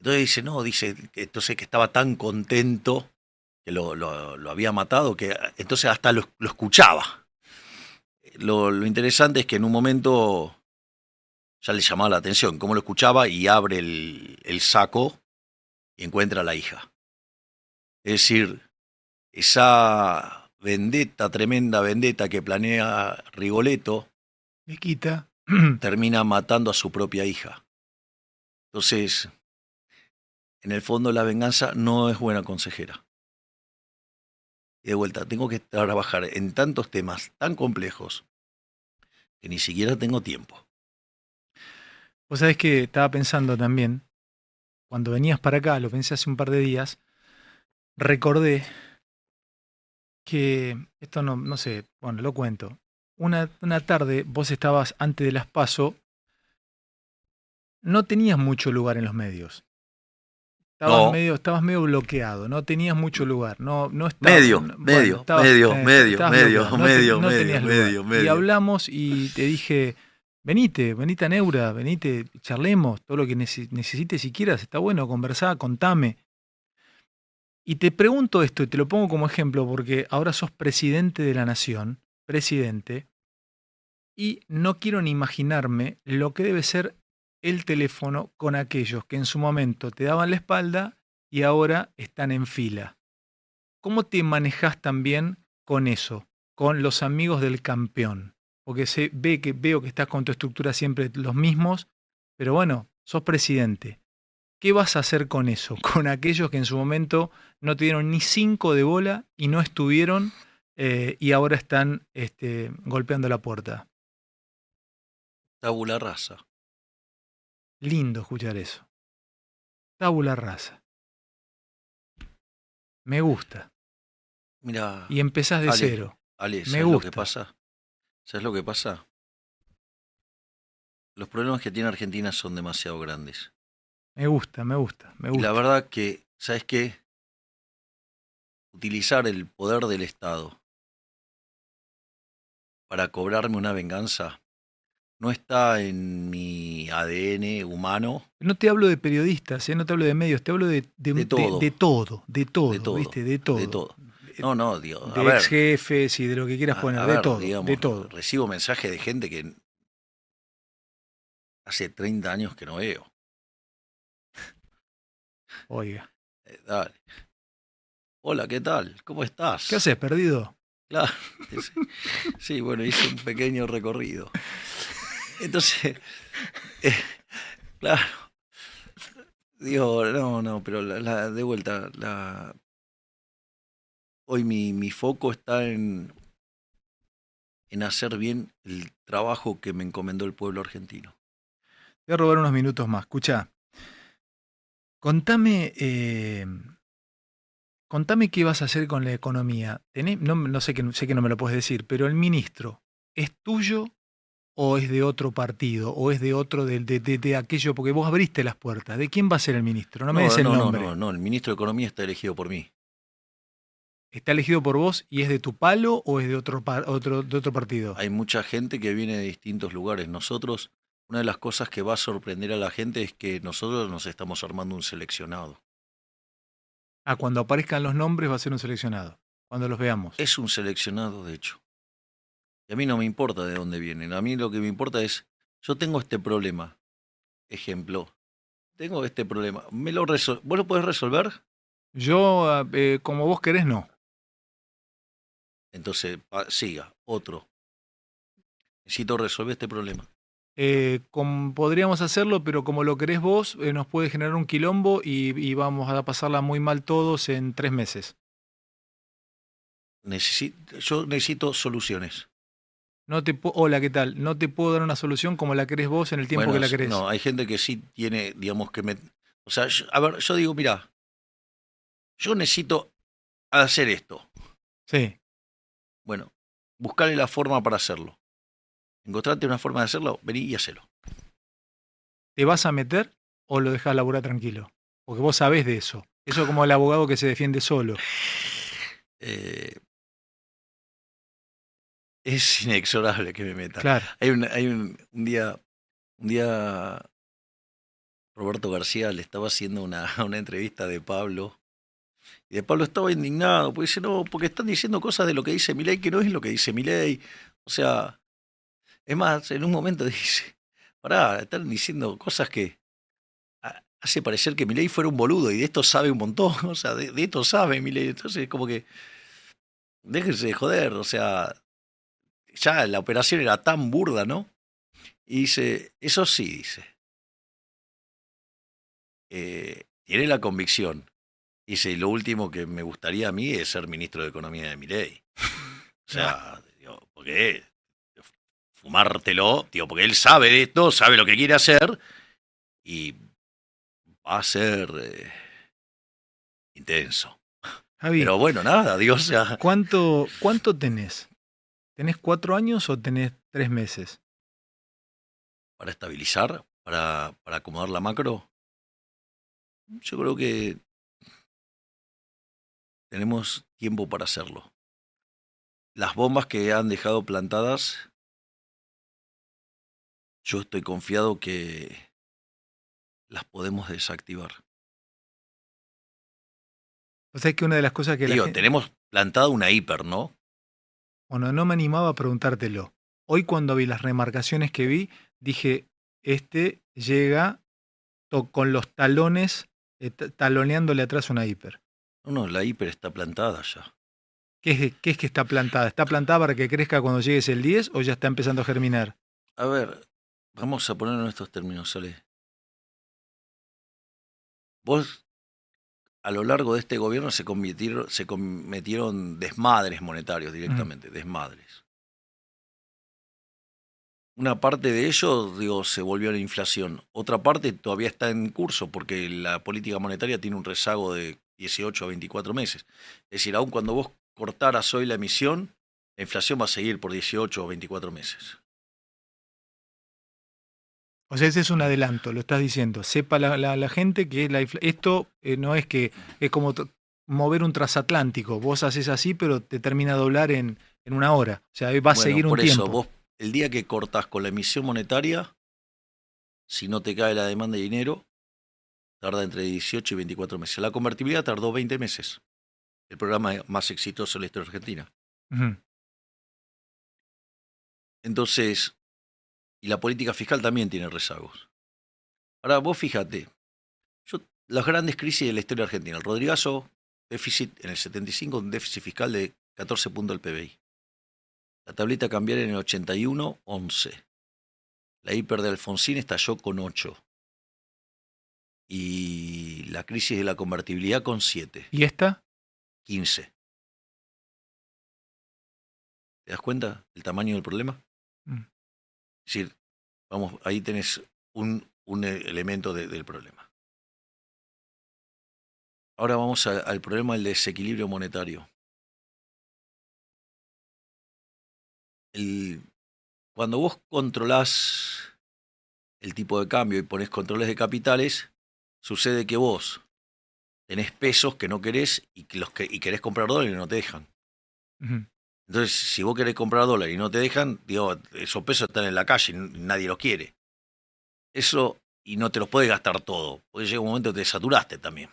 Entonces dice, no, dice, entonces que estaba tan contento que lo había matado, que entonces hasta lo escuchaba. Lo interesante es que en un momento ya le llamaba la atención cómo lo escuchaba y abre el saco y encuentra a la hija. Es decir, esa vendetta, tremenda vendetta que planea Rigoletto, Miquita, termina matando a su propia hija. Entonces, en el fondo la venganza no es buena consejera. Y de vuelta, tengo que trabajar en tantos temas tan complejos que ni siquiera tengo tiempo. Vos sabés que estaba pensando también, cuando venías para acá, lo pensé hace un par de días, recordé que, esto no sé, bueno, lo cuento. Una tarde vos estabas antes de las PASO, no tenías mucho lugar en los medios. Estabas medio bloqueado, no tenías mucho lugar. Medio. Y hablamos y te dije, venite a Neura, venite, charlemos, todo lo que necesites si quieras, está bueno, conversá, contame. Y te pregunto esto, y te lo pongo como ejemplo, porque ahora sos presidente de la nación, y no quiero ni imaginarme lo que debe ser el teléfono con aquellos que en su momento te daban la espalda y ahora están en fila. ¿Cómo te manejás también con eso, con los amigos del campeón? Porque veo que estás con tu estructura siempre los mismos, pero bueno, sos presidente. ¿Qué vas a hacer con eso, con aquellos que en su momento no te dieron ni 5 de bola y no estuvieron y ahora están golpeando la puerta? Tabula rasa. Lindo escuchar eso. Tabula rasa. Me gusta. Mira. Y empezás de cero. Ale, ¿sabes lo que pasa? ¿Sabes lo que pasa? Los problemas que tiene Argentina son demasiado grandes. Me gusta. Y la verdad que, ¿sabes qué? Utilizar el poder del Estado para cobrarme una venganza no está en mi ADN humano. No te hablo de periodistas, no te hablo de medios, te hablo de todo. No, digo, a ver, ex jefes y de lo que quieras poner, de todo. Recibo mensajes de gente que hace 30 años que no veo. Oiga. Dale. Hola, ¿qué tal? ¿Cómo estás? ¿Qué haces, perdido? Claro. Sí, bueno, hice un pequeño recorrido. Entonces, claro, digo, pero de vuelta, hoy mi foco está en hacer bien el trabajo que me encomendó el pueblo argentino. Te voy a robar unos minutos más, escuchá, contame qué vas a hacer con la economía. No sé que no me lo puedes decir, pero el ministro, ¿es tuyo? ¿O es de otro partido? ¿O es de otro, de aquello? Porque vos abriste las puertas. ¿De quién va a ser el ministro? No me des el nombre. No, el ministro de Economía está elegido por mí. ¿Está elegido por vos y es de tu palo o es de otro partido? Hay mucha gente que viene de distintos lugares. Nosotros, una de las cosas que va a sorprender a la gente es que nosotros nos estamos armando un seleccionado. Ah, cuando aparezcan los nombres va a ser un seleccionado. Cuando los veamos. Es un seleccionado, de hecho. Y a mí no me importa de dónde vienen. A mí lo que me importa es, yo tengo este problema. Ejemplo, tengo este problema. ¿Vos lo podés resolver? Yo, como vos querés, no. Entonces, siga, otro. Necesito resolver este problema. Podríamos hacerlo, pero como lo querés vos, nos puede generar un quilombo y vamos a pasarla muy mal todos en 3 meses. Yo necesito soluciones. Hola, ¿qué tal? No te puedo dar una solución como la querés vos en el tiempo que la querés. No, hay gente que sí tiene, digamos, O sea, yo digo, mirá, yo necesito hacer esto. Sí. Bueno, buscale la forma para hacerlo. Encontrate una forma de hacerlo, vení y hacelo. ¿Te vas a meter o lo dejás laburar tranquilo? Porque vos sabés de eso. Eso es como el abogado que se defiende solo. Es inexorable que me meta. Claro. Un día Roberto García le estaba haciendo una entrevista de Pablo. Y de Pablo estaba indignado. Porque dice, no, porque están diciendo cosas de lo que dice Milei que no es lo que dice Milei. O sea, es más, en un momento dice, pará, están diciendo cosas que hace parecer que Milei fuera un boludo. Y de esto sabe un montón. O sea, de esto sabe Milei. Entonces, como que, déjense de joder. O sea, ya la operación era tan burda, ¿no? Y dice, eso sí, dice. Tiene la convicción. Dice, lo último que me gustaría a mí es ser ministro de Economía de Milei. O sea, digo, porque fumártelo, tío, porque él sabe de esto, sabe lo que quiere hacer y va a ser intenso. Javi, pero bueno, nada, Dios ya. ¿Cuánto tenés? ¿Tenés 4 años o tenés 3 meses? Para estabilizar, para acomodar la macro, yo creo que tenemos tiempo para hacerlo. Las bombas que han dejado plantadas, yo estoy confiado que las podemos desactivar. O sea, es que una de las cosas que... Digo, tenemos plantada una hiper, ¿no? Bueno, no me animaba a preguntártelo. Hoy cuando vi las remarcaciones que vi, dije, este llega con los talones, taloneándole atrás una hiper. No, la hiper está plantada ya. ¿Qué es que está plantada? ¿Está plantada para que crezca cuando llegues el 10 o ya está empezando a germinar? A ver, vamos a ponerlo en estos términos, Sole. Vos, a lo largo de este gobierno se cometieron desmadres monetarios directamente, desmadres. Una parte de ello, digo, se volvió a la inflación. Otra parte todavía está en curso porque la política monetaria tiene un rezago de 18 a 24 meses. Es decir, aun cuando vos cortaras hoy la emisión, la inflación va a seguir por 18 o 24 meses. O sea, ese es un adelanto, lo estás diciendo. Sepa la gente que esto no es que es como mover un transatlántico. Vos haces así, pero te termina de doblar en una hora. O sea, va a seguir un tiempo. Por eso, vos el día que cortás con la emisión monetaria, si no te cae la demanda de dinero, tarda entre 18 y 24 meses. La convertibilidad tardó 20 meses. El programa más exitoso de la historia de Argentina. Entonces... Y la política fiscal también tiene rezagos. Ahora, vos fíjate, las grandes crisis de la historia argentina. El Rodrigazo, déficit en el 75, un déficit fiscal de 14 puntos del PBI. La tableta cambiaria en el 81, 11. La hiper de Alfonsín estalló con 8. Y la crisis de la convertibilidad con 7. ¿Y esta? 15. ¿Te das cuenta del tamaño del problema? Es decir, vamos, ahí tenés un elemento del problema. Ahora vamos al problema del desequilibrio monetario. Cuando vos controlás el tipo de cambio y ponés controles de capitales, sucede que vos tenés pesos que no querés y querés comprar dólares y no te dejan. Entonces, si vos querés comprar dólares y no te dejan, digo, esos pesos están en la calle y nadie los quiere. Eso, y no te los podés gastar todo, porque llega un momento que te saturaste también.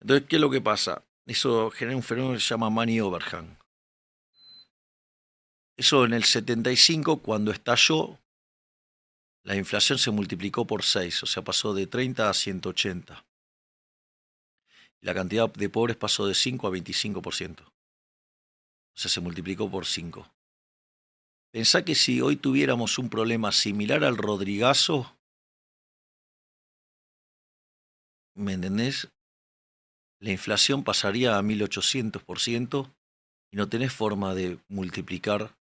Entonces, ¿qué es lo que pasa? Eso genera un fenómeno que se llama money overhang. Eso en el 75, cuando estalló, la inflación se multiplicó por 6, o sea, pasó de 30 a 180. La cantidad de pobres pasó de 5 a 25%. O sea, se multiplicó por 5. Pensá que si hoy tuviéramos un problema similar al Rodrigazo, ¿me entendés? La inflación pasaría a 1800% y no tenés forma de multiplicar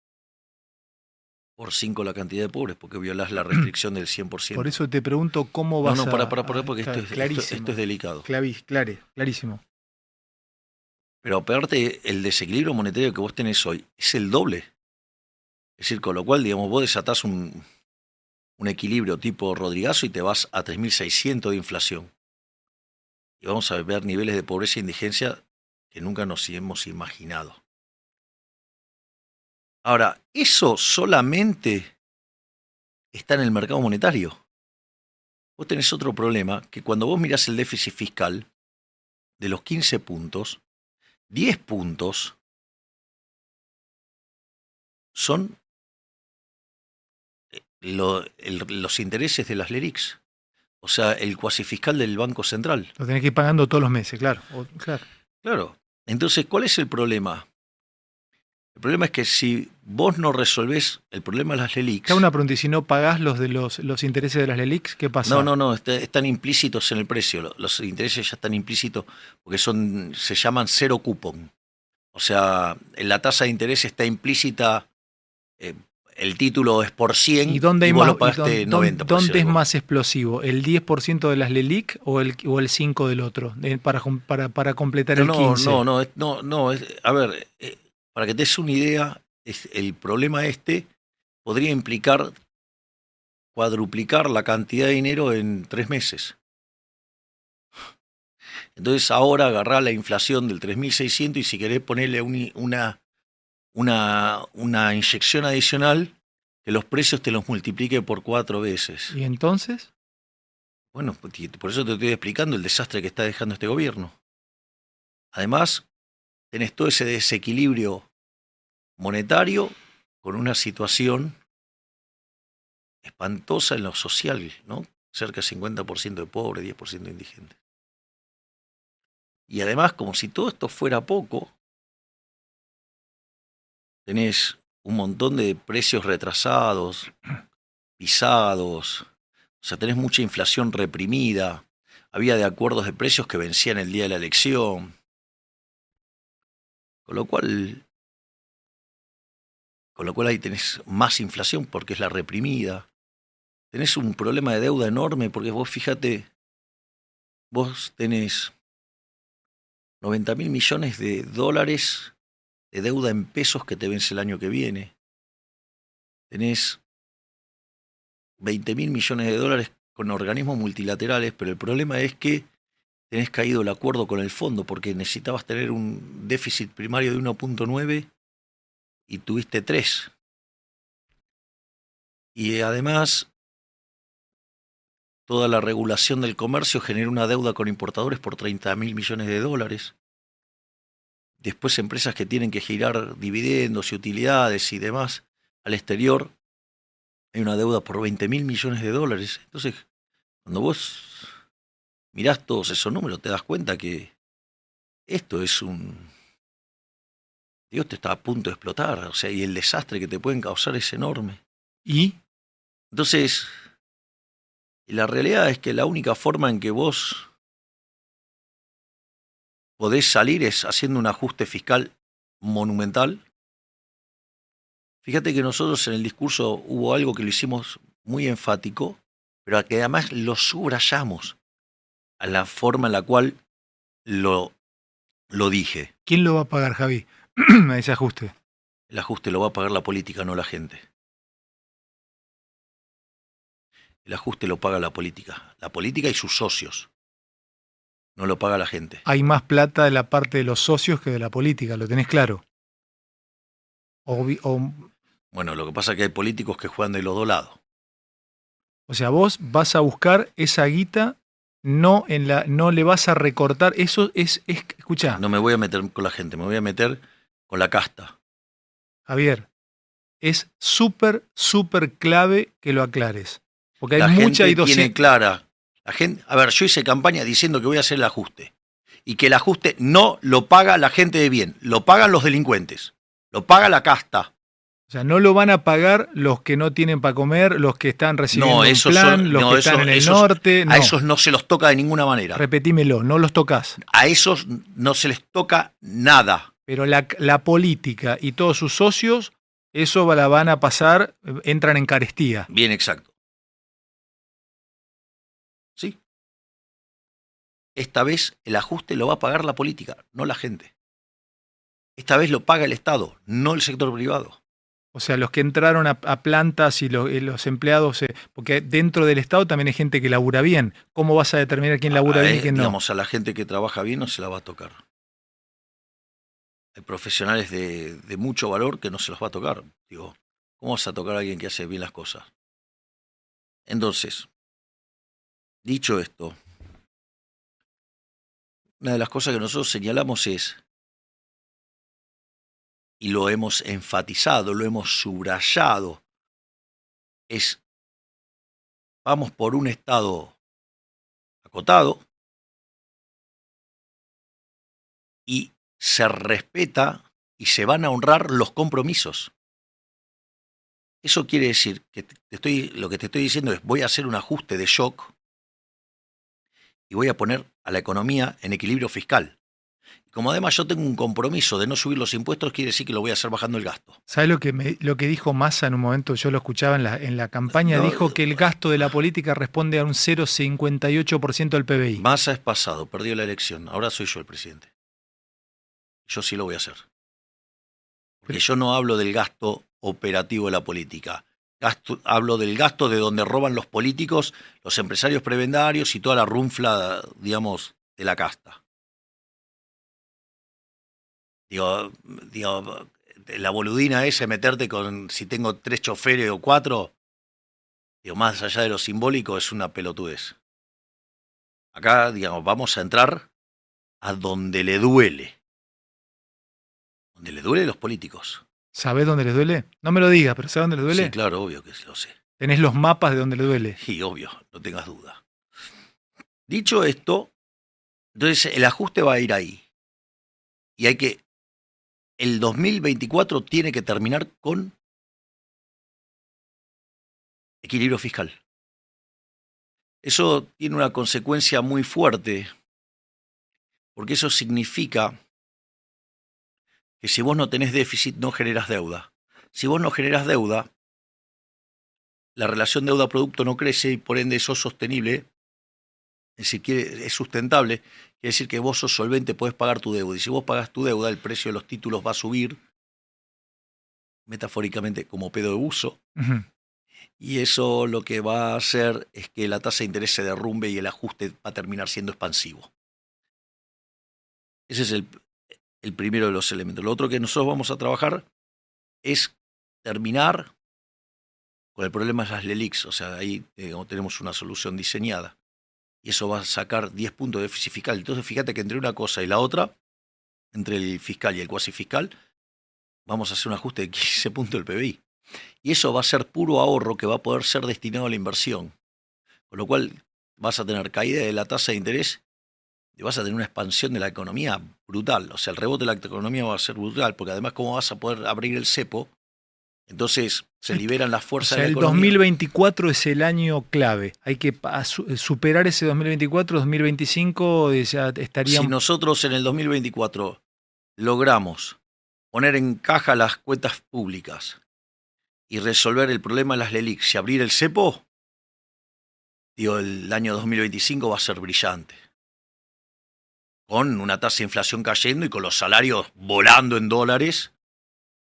por 5 la cantidad de pobres porque violás la restricción del 100%. Por eso te pregunto cómo vas a... No, para, porque esto es delicado. Clarísimo. Pero aparte, el desequilibrio monetario que vos tenés hoy es el doble. Es decir, con lo cual, digamos, vos desatás un equilibrio tipo Rodrigazo y te vas a 3.600 de inflación. Y vamos a ver niveles de pobreza e indigencia que nunca nos hemos imaginado. Ahora, eso solamente está en el mercado monetario. Vos tenés otro problema, que cuando vos mirás el déficit fiscal de los 15 puntos, 10 puntos son los intereses de las LELIQs, o sea, el cuasifiscal del Banco Central. Lo tenés que ir pagando todos los meses, claro. Entonces, ¿cuál es el problema? El problema es que si vos no resolvés el problema de las LELIQs... Está una pregunta, y si no pagás los intereses de las LELIQs, ¿qué pasa? No, están implícitos en el precio. Los intereses ya están implícitos porque se llaman cero cupón. O sea, la tasa de interés está implícita el título es por 100 y, dónde y vos lo pagaste 90%. ¿Dónde es más explosivo? ¿El 10% de las LELIQ o el 5% del otro? Para completar el 15%. No. A ver, para que te des una idea, el problema este podría implicar cuadruplicar la cantidad de dinero en 3 meses. Entonces ahora agarrar la inflación del 3.600 y si querés ponerle una inyección adicional, que los precios te los multiplique por 4 veces. ¿Y entonces? Bueno, por eso te estoy explicando el desastre que está dejando este gobierno. Además, tenés todo ese desequilibrio monetario con una situación espantosa en lo social, ¿no? Cerca del 50% de pobres, 10% de indigentes. Y además, como si todo esto fuera poco, tenés un montón de precios retrasados, pisados, o sea, tenés mucha inflación reprimida, había de acuerdos de precios que vencían el día de la elección. Con lo cual ahí tenés más inflación porque es la reprimida. Tenés un problema de deuda enorme porque vos, fíjate, vos tenés 90.000 millones de dólares de deuda en pesos que te vence el año que viene. Tenés 20.000 millones de dólares con organismos multilaterales, pero el problema es que tenés caído el acuerdo con el fondo porque necesitabas tener un déficit primario de 1.9 y tuviste 3. Y además, toda la regulación del comercio generó una deuda con importadores por 30.000 millones de dólares. Después empresas que tienen que girar dividendos y utilidades y demás al exterior, hay una deuda por 20.000 millones de dólares. Entonces, cuando vos mirás todos esos números, te das cuenta que esto es un... Dios te está a punto de explotar, o sea, y el desastre que te pueden causar es enorme. ¿Y? Entonces, la realidad es que la única forma en que vos podés salir es haciendo un ajuste fiscal monumental. Fíjate que nosotros en el discurso hubo algo que lo hicimos muy enfático, pero que además lo subrayamos a la forma en la cual lo dije. ¿Quién lo va a pagar, Javi, a ese ajuste? El ajuste lo va a pagar la política, no la gente. El ajuste lo paga la política y sus socios. No lo paga la gente. Hay más plata de la parte de los socios que de la política, ¿lo tenés claro? Bueno, lo que pasa es que hay políticos que juegan de los dos lados. O sea, vos vas a buscar esa guita, no le vas a recortar, eso es escuchá. No me voy a meter con la gente, me voy a meter con la casta. Javier, es súper, súper clave que lo aclares. Porque hay mucha idolatría. Tiene clara. La gente, a ver, yo hice campaña diciendo que voy a hacer el ajuste y que el ajuste no lo paga la gente de bien, lo pagan los delincuentes, lo paga la casta. O sea, no lo van a pagar los que no tienen para comer, los que están recibiendo un plan, los que están en el norte. No. A esos no se los toca de ninguna manera. Repetímelo, no los tocas. A esos no se les toca nada. Pero la política y todos sus socios, eso la van a pasar, entran en carestía. Bien, exacto. Esta vez el ajuste lo va a pagar la política, no la gente. Esta vez lo paga el Estado, no el sector privado. O sea, los que entraron a plantas y los empleados, porque dentro del Estado también hay gente que labura bien. ¿Cómo vas a determinar quién labura bien y quién no? Digamos, a la gente que trabaja bien no se la va a tocar. Hay profesionales de mucho valor que no se los va a tocar. Digo, ¿cómo vas a tocar a alguien que hace bien las cosas? Entonces, dicho esto, una de las cosas que nosotros señalamos es, y lo hemos enfatizado, lo hemos subrayado, es, vamos por un Estado acotado y se respeta y se van a honrar los compromisos. Eso quiere decir que lo que te estoy diciendo es, voy a hacer un ajuste de shock y voy a poner a la economía en equilibrio fiscal. Como además yo tengo un compromiso de no subir los impuestos, quiere decir que lo voy a hacer bajando el gasto. ¿Sabes lo que dijo Massa en un momento? Yo lo escuchaba en la campaña. No, dijo que el gasto de la política responde a un 0,58% del PBI. Massa es pasado, perdió la elección. Ahora soy yo el presidente. Yo sí lo voy a hacer. Porque yo no hablo del gasto operativo de la política. Hablo del gasto de donde roban los políticos, los empresarios prebendarios y toda la runfla, digamos, de la casta. Digo, la boludina esa, meterte con si tengo 3 choferes o 4, digo, más allá de lo simbólico, es una pelotudez. Acá, digamos, vamos a entrar a donde le duele. Donde le duele a los políticos. ¿Sabés dónde les duele? No me lo digas, pero ¿sabés dónde les duele? Sí, claro, obvio que lo sé. ¿Tenés los mapas de dónde le duele? Sí, obvio, no tengas duda. Dicho esto, entonces el ajuste va a ir ahí. Y hay que... El 2024 tiene que terminar con equilibrio fiscal. Eso tiene una consecuencia muy fuerte, porque eso significa que si vos no tenés déficit, no generás deuda. Si vos no generás deuda, la relación deuda-producto no crece y por ende sos sostenible, es decir, es sustentable, quiere decir que vos sos solvente, podés pagar tu deuda. Y si vos pagás tu deuda, el precio de los títulos va a subir, metafóricamente como pedo de buzo, y eso lo que va a hacer es que la tasa de interés se derrumbe y el ajuste va a terminar siendo expansivo. Ese es el primero de los elementos. Lo otro que nosotros vamos a trabajar es terminar con el problema de las LELIQ. O sea, ahí tenemos una solución diseñada. Y eso va a sacar 10 puntos de déficit fiscal. Entonces, fíjate que entre una cosa y la otra, entre el fiscal y el cuasi fiscal, vamos a hacer un ajuste de 15 puntos del PBI. Y eso va a ser puro ahorro que va a poder ser destinado a la inversión. Con lo cual, vas a tener caída de la tasa de interés. Vas a tener una expansión de la economía brutal. O sea, el rebote de la economía va a ser brutal, porque además, ¿cómo vas a poder abrir el CEPO? Entonces, se liberan las fuerzas, o sea, de la economía. El 2024 es el año clave. Hay que superar ese 2024, 2025 ya estaríamos... Si nosotros en el 2024 logramos poner en caja las cuentas públicas y resolver el problema de las LELIQ y abrir el CEPO, digo, el año 2025 va a ser brillante. Con una tasa de inflación cayendo y con los salarios volando en dólares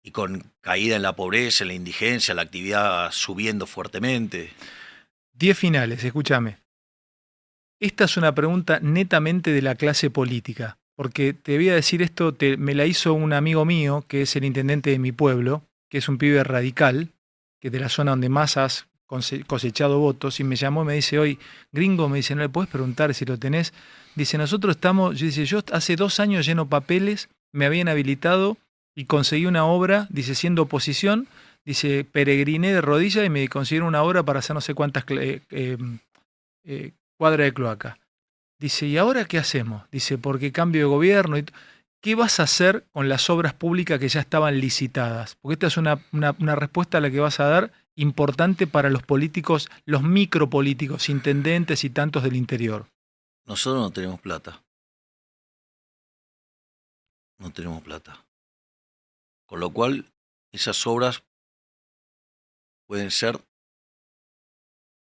y con caída en la pobreza, en la indigencia, la actividad subiendo fuertemente. 10 finales, escúchame. Esta es una pregunta netamente de la clase política, porque te voy a decir esto, me la hizo un amigo mío, que es el intendente de mi pueblo, que es un pibe radical, que es de la zona donde más has cosechado votos, y me llamó y me dice hoy, gringo, me dice, no le podés preguntar si lo tenés. Dice, nosotros estamos, dice, yo hace 2 años lleno papeles, me habían habilitado y conseguí una obra, dice, siendo oposición, dice, peregriné de rodillas y me consiguieron una obra para hacer no sé cuántas cuadras de cloaca. Dice, ¿y ahora qué hacemos? Dice, porque cambio de gobierno. Y ¿qué vas a hacer con las obras públicas que ya estaban licitadas? Porque esta es una respuesta a la que vas a dar importante para los políticos, los micropolíticos, intendentes y tantos del interior. Nosotros no tenemos plata. No tenemos plata. Con lo cual, esas obras pueden ser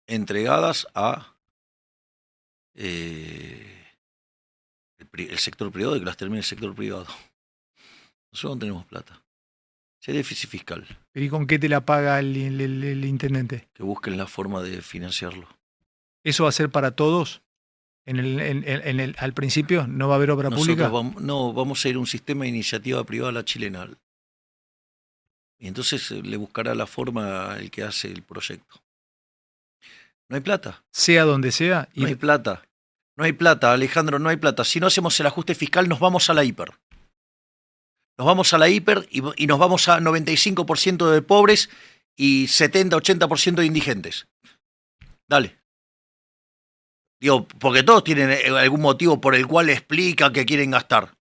entregadas a el sector privado y que las termine el sector privado. Nosotros no tenemos plata. Si hay déficit fiscal. ¿Y con qué te la paga el intendente? Que busquen la forma de financiarlo. ¿Eso va a ser para todos? ¿Al principio no va a haber obra pública? No, vamos a ir a un sistema de iniciativa privada la chilena. Y entonces le buscará la forma el que hace el proyecto. No hay plata. Sea donde sea. No hay plata. No hay plata, Alejandro, no hay plata. Si no hacemos el ajuste fiscal nos vamos a la hiper. Nos vamos a la hiper y nos vamos a 95% de pobres y 70-80% de indigentes. Dale. Digo, porque todos tienen algún motivo por el cual explican que quieren gastar.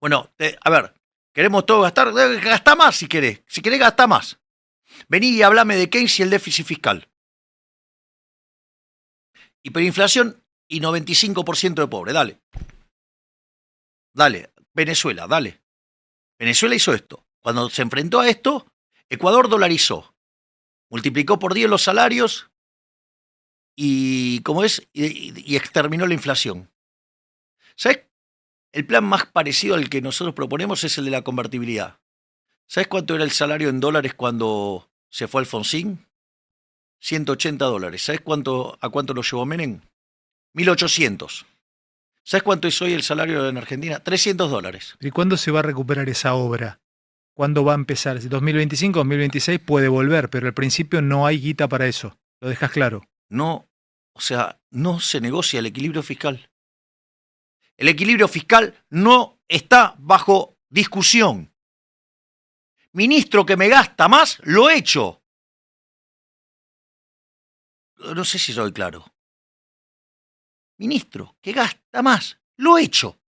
Bueno, a ver, ¿queremos todos gastar? Gastá más si querés. Si querés, gastá más. Vení y hablame de Keynes y el déficit fiscal. Hiperinflación y 95% de pobre. Dale. Dale. Venezuela, dale. Venezuela hizo esto. Cuando se enfrentó a esto, Ecuador dolarizó. Multiplicó por 10 los salarios y, ¿cómo es? Y exterminó la inflación. ¿Sabes? El plan más parecido al que nosotros proponemos es el de la convertibilidad. ¿Sabes cuánto era el salario en dólares cuando se fue Alfonsín? 180 dólares. ¿Sabes a cuánto lo llevó Menem? 1800. ¿Sabes cuánto es hoy el salario en Argentina? 300 dólares. ¿Y cuándo se va a recuperar esa obra? ¿Cuándo va a empezar? 2025, 2026 puede volver, pero al principio no hay guita para eso. ¿Lo dejas claro? No, o sea, no se negocia el equilibrio fiscal. El equilibrio fiscal no está bajo discusión. Ministro que me gasta más, lo echo. No sé si soy claro. Ministro que gasta más, lo echo.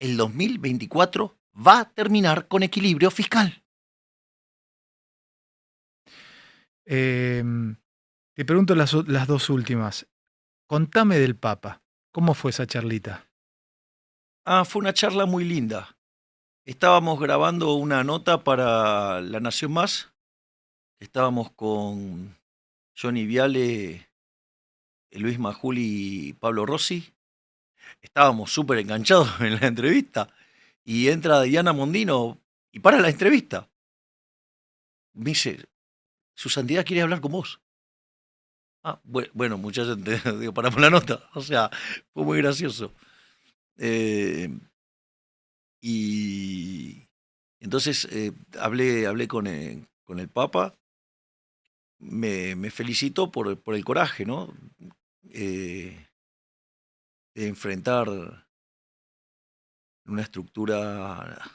El 2024 va a terminar con equilibrio fiscal. Te pregunto las dos últimas. Contame del Papa. ¿Cómo fue esa charlita? Ah, fue una charla muy linda. Estábamos grabando una nota para La Nación Más. Estábamos con Johnny Viale, Luis Majuli y Pablo Rossi. Estábamos súper enganchados en la entrevista. Y entra Diana Mondino y para la entrevista. Me dice, Su Santidad quiere hablar con vos. Ah, bueno, muchachos, digo, paramos la nota. O sea, fue muy gracioso. Y entonces hablé con el Papa. Me felicitó por el coraje, ¿no? De enfrentar una estructura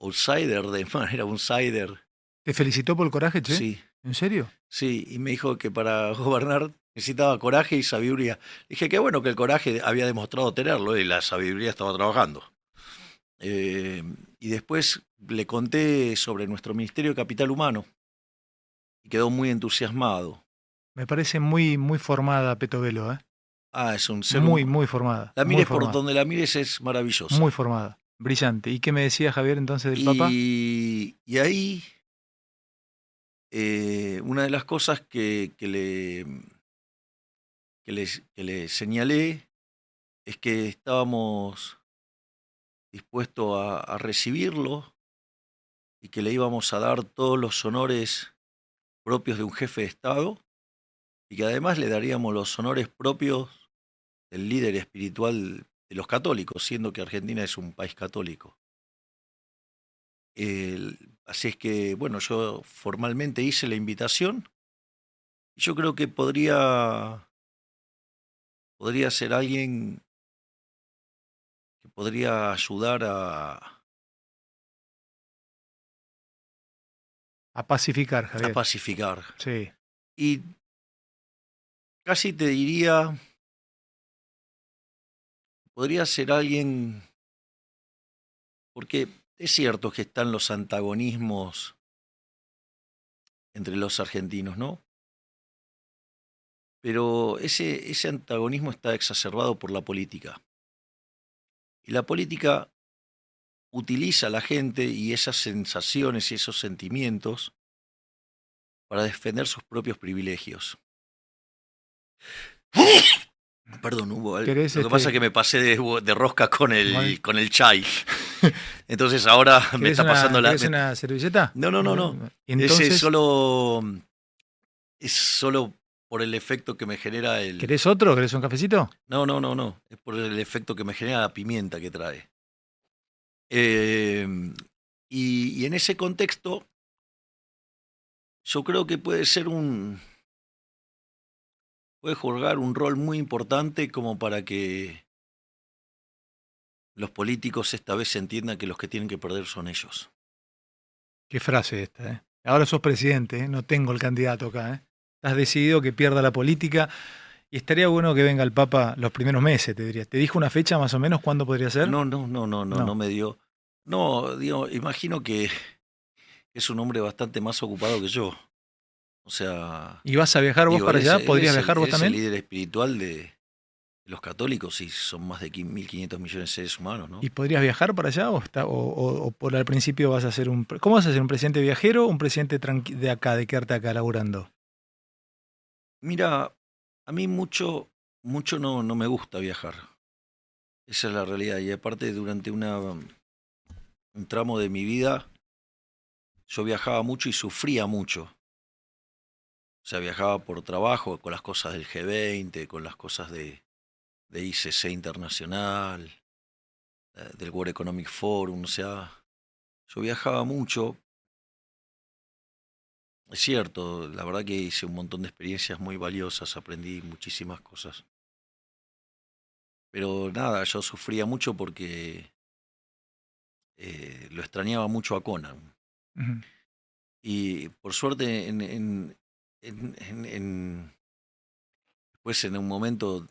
outsider, de manera outsider. ¿Te felicitó por el coraje, Che? Sí. ¿En serio? Sí, y me dijo que para gobernar necesitaba coraje y sabiduría. Dije que bueno que el coraje había demostrado tenerlo y la sabiduría estaba trabajando. Y después le conté sobre nuestro Ministerio de Capital Humano y quedó muy entusiasmado. Me parece muy formada Petovelo, ¿eh? Ah, es un ser muy formada. La mires por donde la mires, es maravillosa. Muy formada, brillante. ¿Y qué me decía Javier entonces del Papa? Y ahí... una de las cosas que le señalé es que estábamos dispuestos a recibirlo y que le íbamos a dar todos los honores propios de un jefe de Estado y que además le daríamos los honores propios del líder espiritual de los católicos, siendo que Argentina es un país católico. Así es que, bueno, yo formalmente hice la invitación. Yo creo que podría ser alguien que podría ayudar a pacificar, Javier. A pacificar. Sí. Y casi te diría, podría ser alguien, porque es cierto que están los antagonismos entre los argentinos, ¿no? Pero ese antagonismo está exacerbado por la política. Y la política utiliza a la gente y esas sensaciones y esos sentimientos para defender sus propios privilegios. Perdón, Hugo. Lo que pasa es que me pasé de rosca con el chai. Entonces ahora me está pasando ¿querés una servilleta? No. Entonces, es solo por el efecto que me genera el... ¿Querés otro? ¿Querés un cafecito? No. Es por el efecto que me genera la pimienta que trae. Y en ese contexto, yo creo que puede ser puede jugar un rol muy importante como para que los políticos esta vez entiendan que los que tienen que perder son ellos. Qué frase esta, ¿eh? Ahora sos presidente, ¿eh? No tengo el candidato acá, ¿eh? Has decidido que pierda la política y estaría bueno que venga el Papa los primeros meses, te diría. ¿Te dijo una fecha más o menos cuándo podría ser? No me dio. No, digo, imagino que es un hombre bastante más ocupado que yo. O sea... ¿Y vas a viajar vos para allá? ¿Podrías viajar vos también? El líder espiritual de los católicos, y son más de 1.500 millones de seres humanos, ¿no? ¿Y podrías viajar para allá o por al principio vas a ser un... ¿Cómo vas a ser? ¿Un presidente viajero o un presidente de acá, de quedarte acá laburando? Mira, a mí mucho no me gusta viajar. Esa es la realidad. Y aparte, durante un tramo de mi vida, yo viajaba mucho y sufría mucho. O sea, viajaba por trabajo, con las cosas del G20, con las cosas de ICC Internacional, del World Economic Forum. O sea, yo viajaba mucho. Es cierto, la verdad que hice un montón de experiencias muy valiosas, aprendí muchísimas cosas. Pero nada, yo sufría mucho porque lo extrañaba mucho a Conan. Uh-huh. Y por suerte, pues en un momento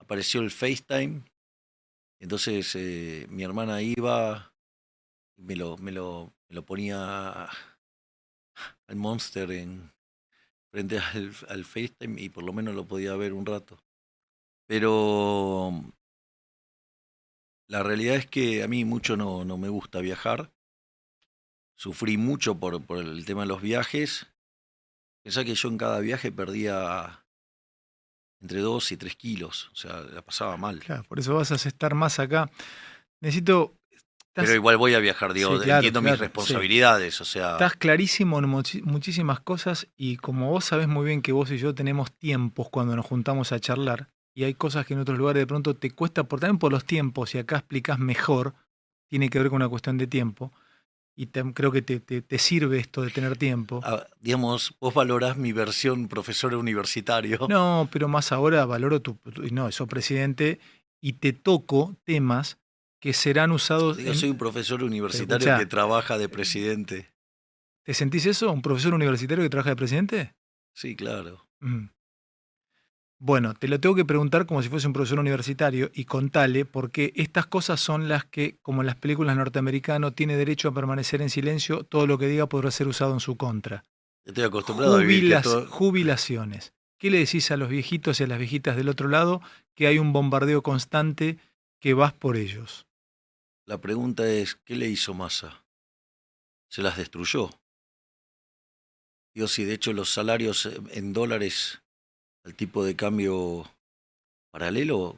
apareció el FaceTime, entonces mi hermana iba, me lo ponía al Monster frente al FaceTime y por lo menos lo podía ver un rato. Pero la realidad es que a mí mucho no me gusta viajar. Sufrí mucho por el tema de los viajes. Pensá que yo en cada viaje perdía entre 2 y 3 kilos. O sea, la pasaba mal. Claro, por eso vas a estar más acá. Necesito... Pero igual voy a viajar, digo, sí, claro, entiendo mis responsabilidades, sí. O sea... Estás clarísimo en muchísimas cosas, y como vos sabés muy bien que vos y yo tenemos tiempos cuando nos juntamos a charlar, y hay cosas que en otros lugares de pronto te cuesta, también por los tiempos, y acá explicás mejor, tiene que ver con una cuestión de tiempo, y creo que te sirve esto de tener tiempo. Ah, digamos, vos valorás mi versión profesor universitario. No, pero más ahora valoro no, sos presidente, y te toco temas que serán usados... Yo soy un profesor universitario que trabaja de presidente. ¿Te sentís eso? ¿Un profesor universitario que trabaja de presidente? Sí, claro. Mm. Bueno, te lo tengo que preguntar como si fuese un profesor universitario, y contale, porque estas cosas son las que, como en las películas norteamericanas, tiene derecho a permanecer en silencio, todo lo que diga podrá ser usado en su contra. Estoy acostumbrado a vivir que todo... Jubilaciones. ¿Qué le decís a los viejitos y a las viejitas del otro lado? Que hay un bombardeo constante, que vas por ellos. La pregunta es, ¿qué le hizo Massa? Se las destruyó. Dios, y de hecho los salarios en dólares al tipo de cambio paralelo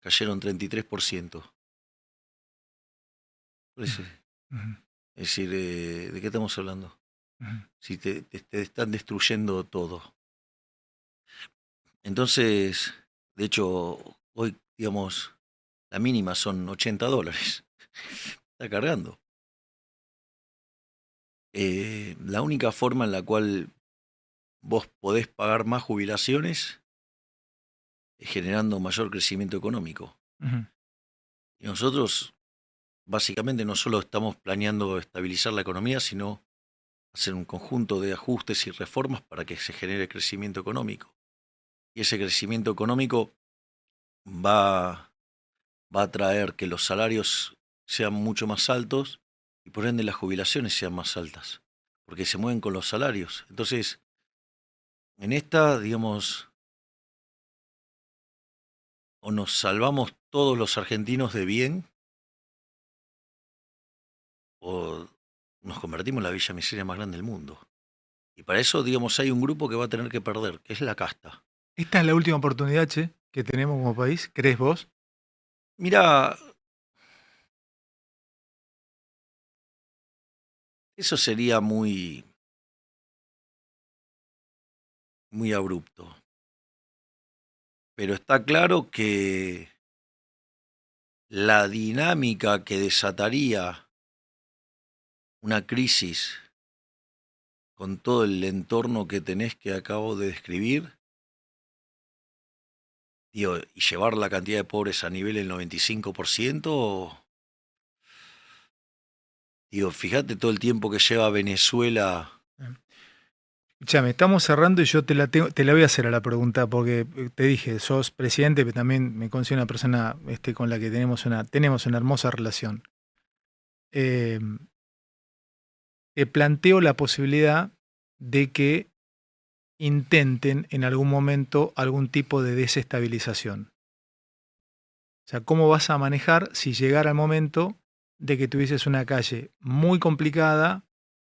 cayeron 33%. Es decir, ¿de qué estamos hablando? Si te están destruyendo todo. Entonces, de hecho, hoy, digamos, la mínima son $80. Está cargando. La única forma en la cual vos podés pagar más jubilaciones es generando mayor crecimiento económico. Uh-huh. Y nosotros, básicamente, no solo estamos planeando estabilizar la economía, sino hacer un conjunto de ajustes y reformas para que se genere crecimiento económico. Y ese crecimiento económico va a traer que los salarios sean mucho más altos y por ende las jubilaciones sean más altas, porque se mueven con los salarios. Entonces, en esta, digamos, o nos salvamos todos los argentinos de bien, o nos convertimos en la villa miseria más grande del mundo. Y para eso, digamos, hay un grupo que va a tener que perder, que es la casta. ¿Esta es la última oportunidad, che, que tenemos como país, crees vos? Mira, eso sería muy abrupto. Pero está claro que la dinámica que desataría una crisis con todo el entorno que tenés que acabo de describir, digo, y llevar la cantidad de pobres a nivel del 95%, digo, fíjate todo el tiempo que lleva Venezuela. Escuchame, estamos cerrando y yo te la voy a hacer a la pregunta, porque te dije, sos presidente, pero también me considero una persona con la que tenemos una hermosa relación. Te planteo la posibilidad de que intenten en algún momento algún tipo de desestabilización. O sea, ¿cómo vas a manejar si llegara el momento de que tuvieses una calle muy complicada,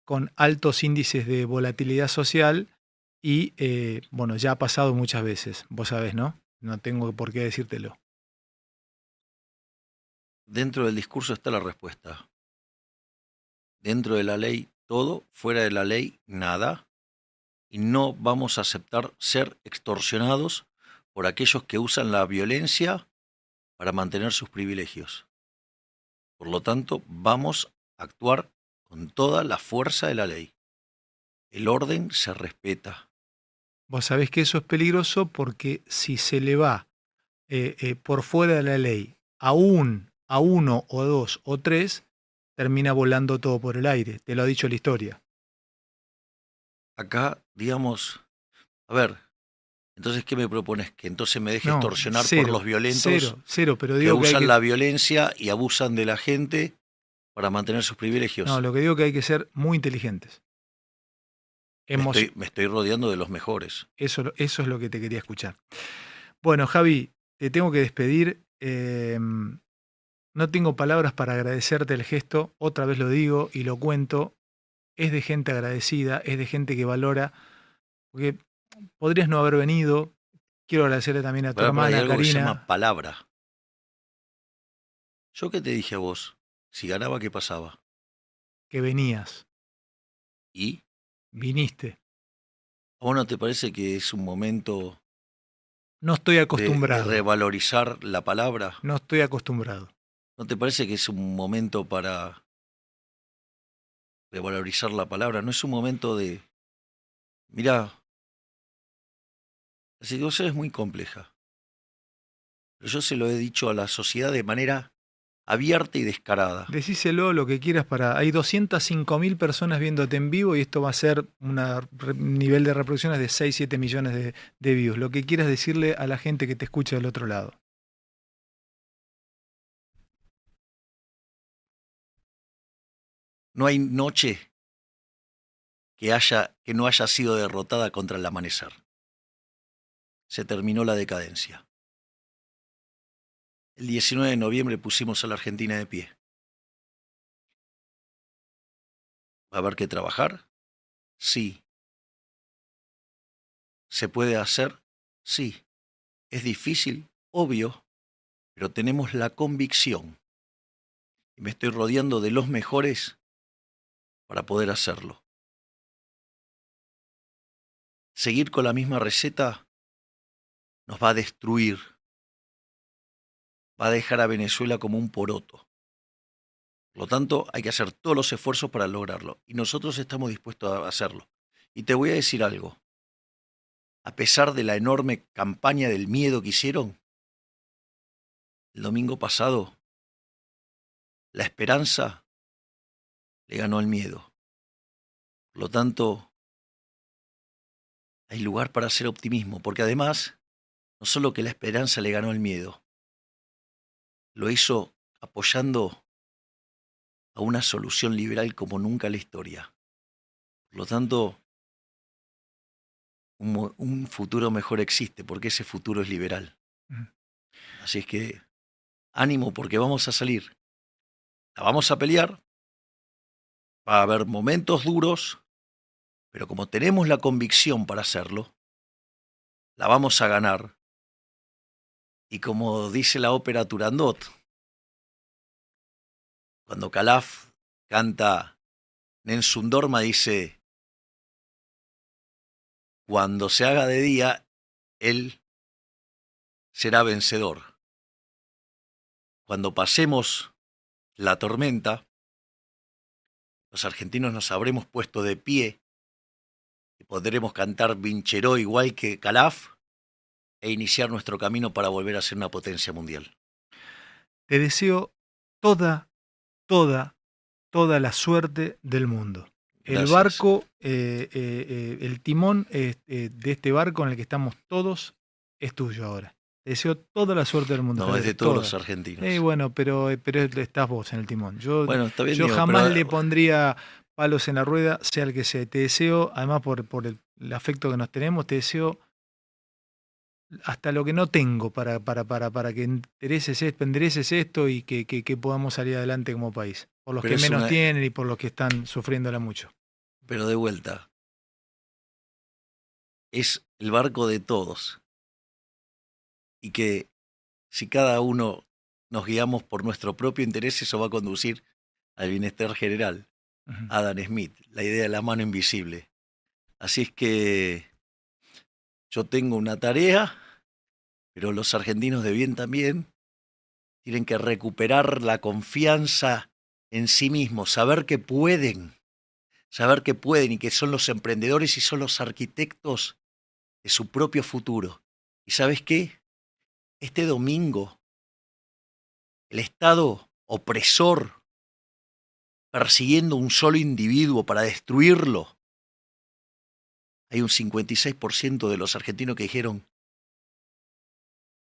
con altos índices de volatilidad social y, bueno, ya ha pasado muchas veces, vos sabés, ¿no? No tengo por qué decírtelo. Dentro del discurso está la respuesta. Dentro de la ley todo, fuera de la ley nada. Y no vamos a aceptar ser extorsionados por aquellos que usan la violencia para mantener sus privilegios. Por lo tanto, vamos a actuar con toda la fuerza de la ley. El orden se respeta. Vos sabés que eso es peligroso porque si se le va por fuera de la ley a uno o dos o tres, termina volando todo por el aire. Te lo ha dicho la historia. Acá, digamos, a ver, entonces, ¿qué me propones? ¿Que entonces me deje extorsionar por los violentos pero digo que usan la violencia y abusan de la gente para mantener sus privilegios? No, lo que digo es que hay que ser muy inteligentes. Me estoy rodeando de los mejores. Eso es lo que te quería escuchar. Bueno, Javi, te tengo que despedir. No tengo palabras para agradecerte el gesto. Otra vez lo digo y lo cuento. Es de gente agradecida, es de gente que valora. Porque podrías no haber venido. Quiero agradecerle también a tu hermana, Karina. Que se llama palabra. ¿Yo qué te dije a vos? Si ganaba, ¿qué pasaba? Que venías. ¿Y? Viniste. ¿A vos no te parece que es un momento? No estoy acostumbrado. De revalorizar la palabra. No estoy acostumbrado. ¿No te parece que es un momento para de valorizar la palabra? No es un momento de, mirá, la situación es muy compleja, pero yo se lo he dicho a la sociedad de manera abierta y descarada. Decíselo lo que quieras para, hay 205.000 personas viéndote en vivo y esto va a ser un nivel de reproducciones de 6-7 millones de views. Lo que quieras decirle a la gente que te escucha del otro lado. No hay noche que no haya sido derrotada contra el amanecer. Se terminó la decadencia. El 19 de noviembre pusimos a la Argentina de pie. ¿Va a haber que trabajar? Sí. ¿Se puede hacer? Sí. Es difícil, obvio, pero tenemos la convicción. Y me estoy rodeando de los mejores para poder hacerlo. Seguir con la misma receta nos va a destruir. Va a dejar a Venezuela como un poroto. Por lo tanto, hay que hacer todos los esfuerzos para lograrlo. Y nosotros estamos dispuestos a hacerlo. Y te voy a decir algo. A pesar de la enorme campaña del miedo que hicieron, el domingo pasado, la esperanza le ganó el miedo. Por lo tanto, hay lugar para hacer optimismo, porque además, no solo que la esperanza le ganó el miedo, lo hizo apoyando a una solución liberal como nunca en la historia. Por lo tanto, un futuro mejor existe, porque ese futuro es liberal. Así es que, ánimo, porque vamos a salir. La vamos a pelear. Va a haber momentos duros, pero como tenemos la convicción para hacerlo, la vamos a ganar. Y como dice la ópera Turandot, cuando Calaf canta Nensundorma, dice, cuando se haga de día, él será vencedor. Cuando pasemos la tormenta, los argentinos nos habremos puesto de pie y podremos cantar Vincheró igual que Calaf e iniciar nuestro camino para volver a ser una potencia mundial. Te deseo toda la suerte del mundo. Gracias. El barco, el timón de este barco en el que estamos todos es tuyo ahora. Te deseo toda la suerte del mundo. No, es de todos los argentinos. Bueno, pero estás vos en el timón. Yo jamás le pondría palos en la rueda, sea el que sea. Te deseo, además por el afecto que nos tenemos, te deseo hasta lo que no tengo para que endereces esto y que podamos salir adelante como país. Por los que menos tienen y por los que están sufriéndola mucho. Pero de vuelta, es el barco de todos. Y que si cada uno nos guiamos por nuestro propio interés, eso va a conducir al bienestar general. Uh-huh. Adam Smith, la idea de la mano invisible. Así es que yo tengo una tarea, pero los argentinos de bien también tienen que recuperar la confianza en sí mismos, saber que pueden y que son los emprendedores y son los arquitectos de su propio futuro. ¿Y sabes qué? Este domingo, el Estado opresor, persiguiendo un solo individuo para destruirlo, hay un 56% de los argentinos que dijeron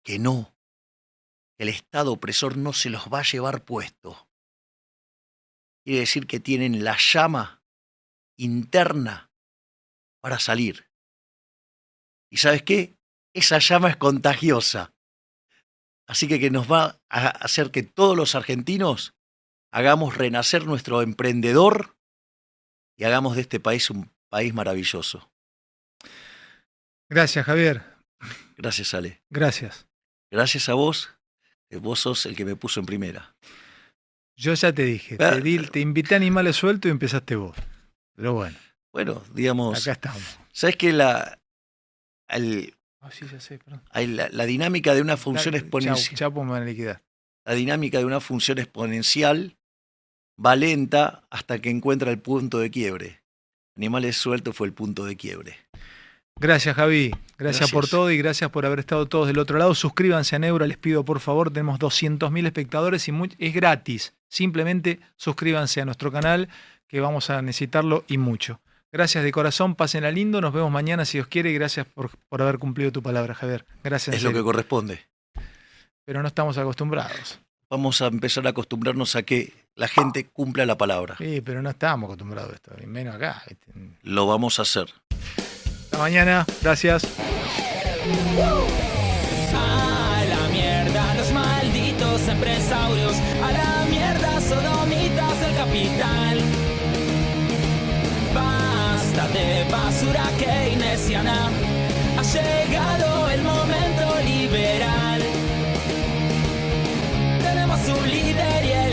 que no, el Estado opresor no se los va a llevar puesto. Quiere decir que tienen la llama interna para salir. ¿Y sabes qué? Esa llama es contagiosa. Así que nos va a hacer que todos los argentinos hagamos renacer nuestro emprendedor y hagamos de este país un país maravilloso. Gracias, Javier. Gracias, Ale. Gracias. Gracias a vos. Vos sos el que me puso en primera. Yo ya te dije, te invité a Animales Sueltos y empezaste vos. Pero bueno. Bueno, digamos... Acá estamos. ¿Sabes que la dinámica de una función exponencial... La dinámica de una función exponencial va lenta hasta que encuentra el punto de quiebre. Animales Sueltos fue el punto de quiebre. Gracias, Javi. Gracias por todo y gracias por haber estado todos del otro lado. Suscríbanse a Neura, les pido por favor. Tenemos 200.000 espectadores y es gratis. Simplemente suscríbanse a nuestro canal que vamos a necesitarlo y mucho. Gracias de corazón, pásenla lindo. Nos vemos mañana si Dios quiere y gracias por haber cumplido tu palabra, Javier. Gracias. Es lo que corresponde. Pero no estamos acostumbrados. Vamos a empezar a acostumbrarnos a que la gente cumpla la palabra. Sí, pero no estamos acostumbrados a esto, ni menos acá. Lo vamos a hacer. Hasta mañana, gracias. A la mierda los malditos empresarios, a la mierda sodomitas del capital. Basta de basura keynesiana, ha llegado el momento liberal. Tenemos un líder y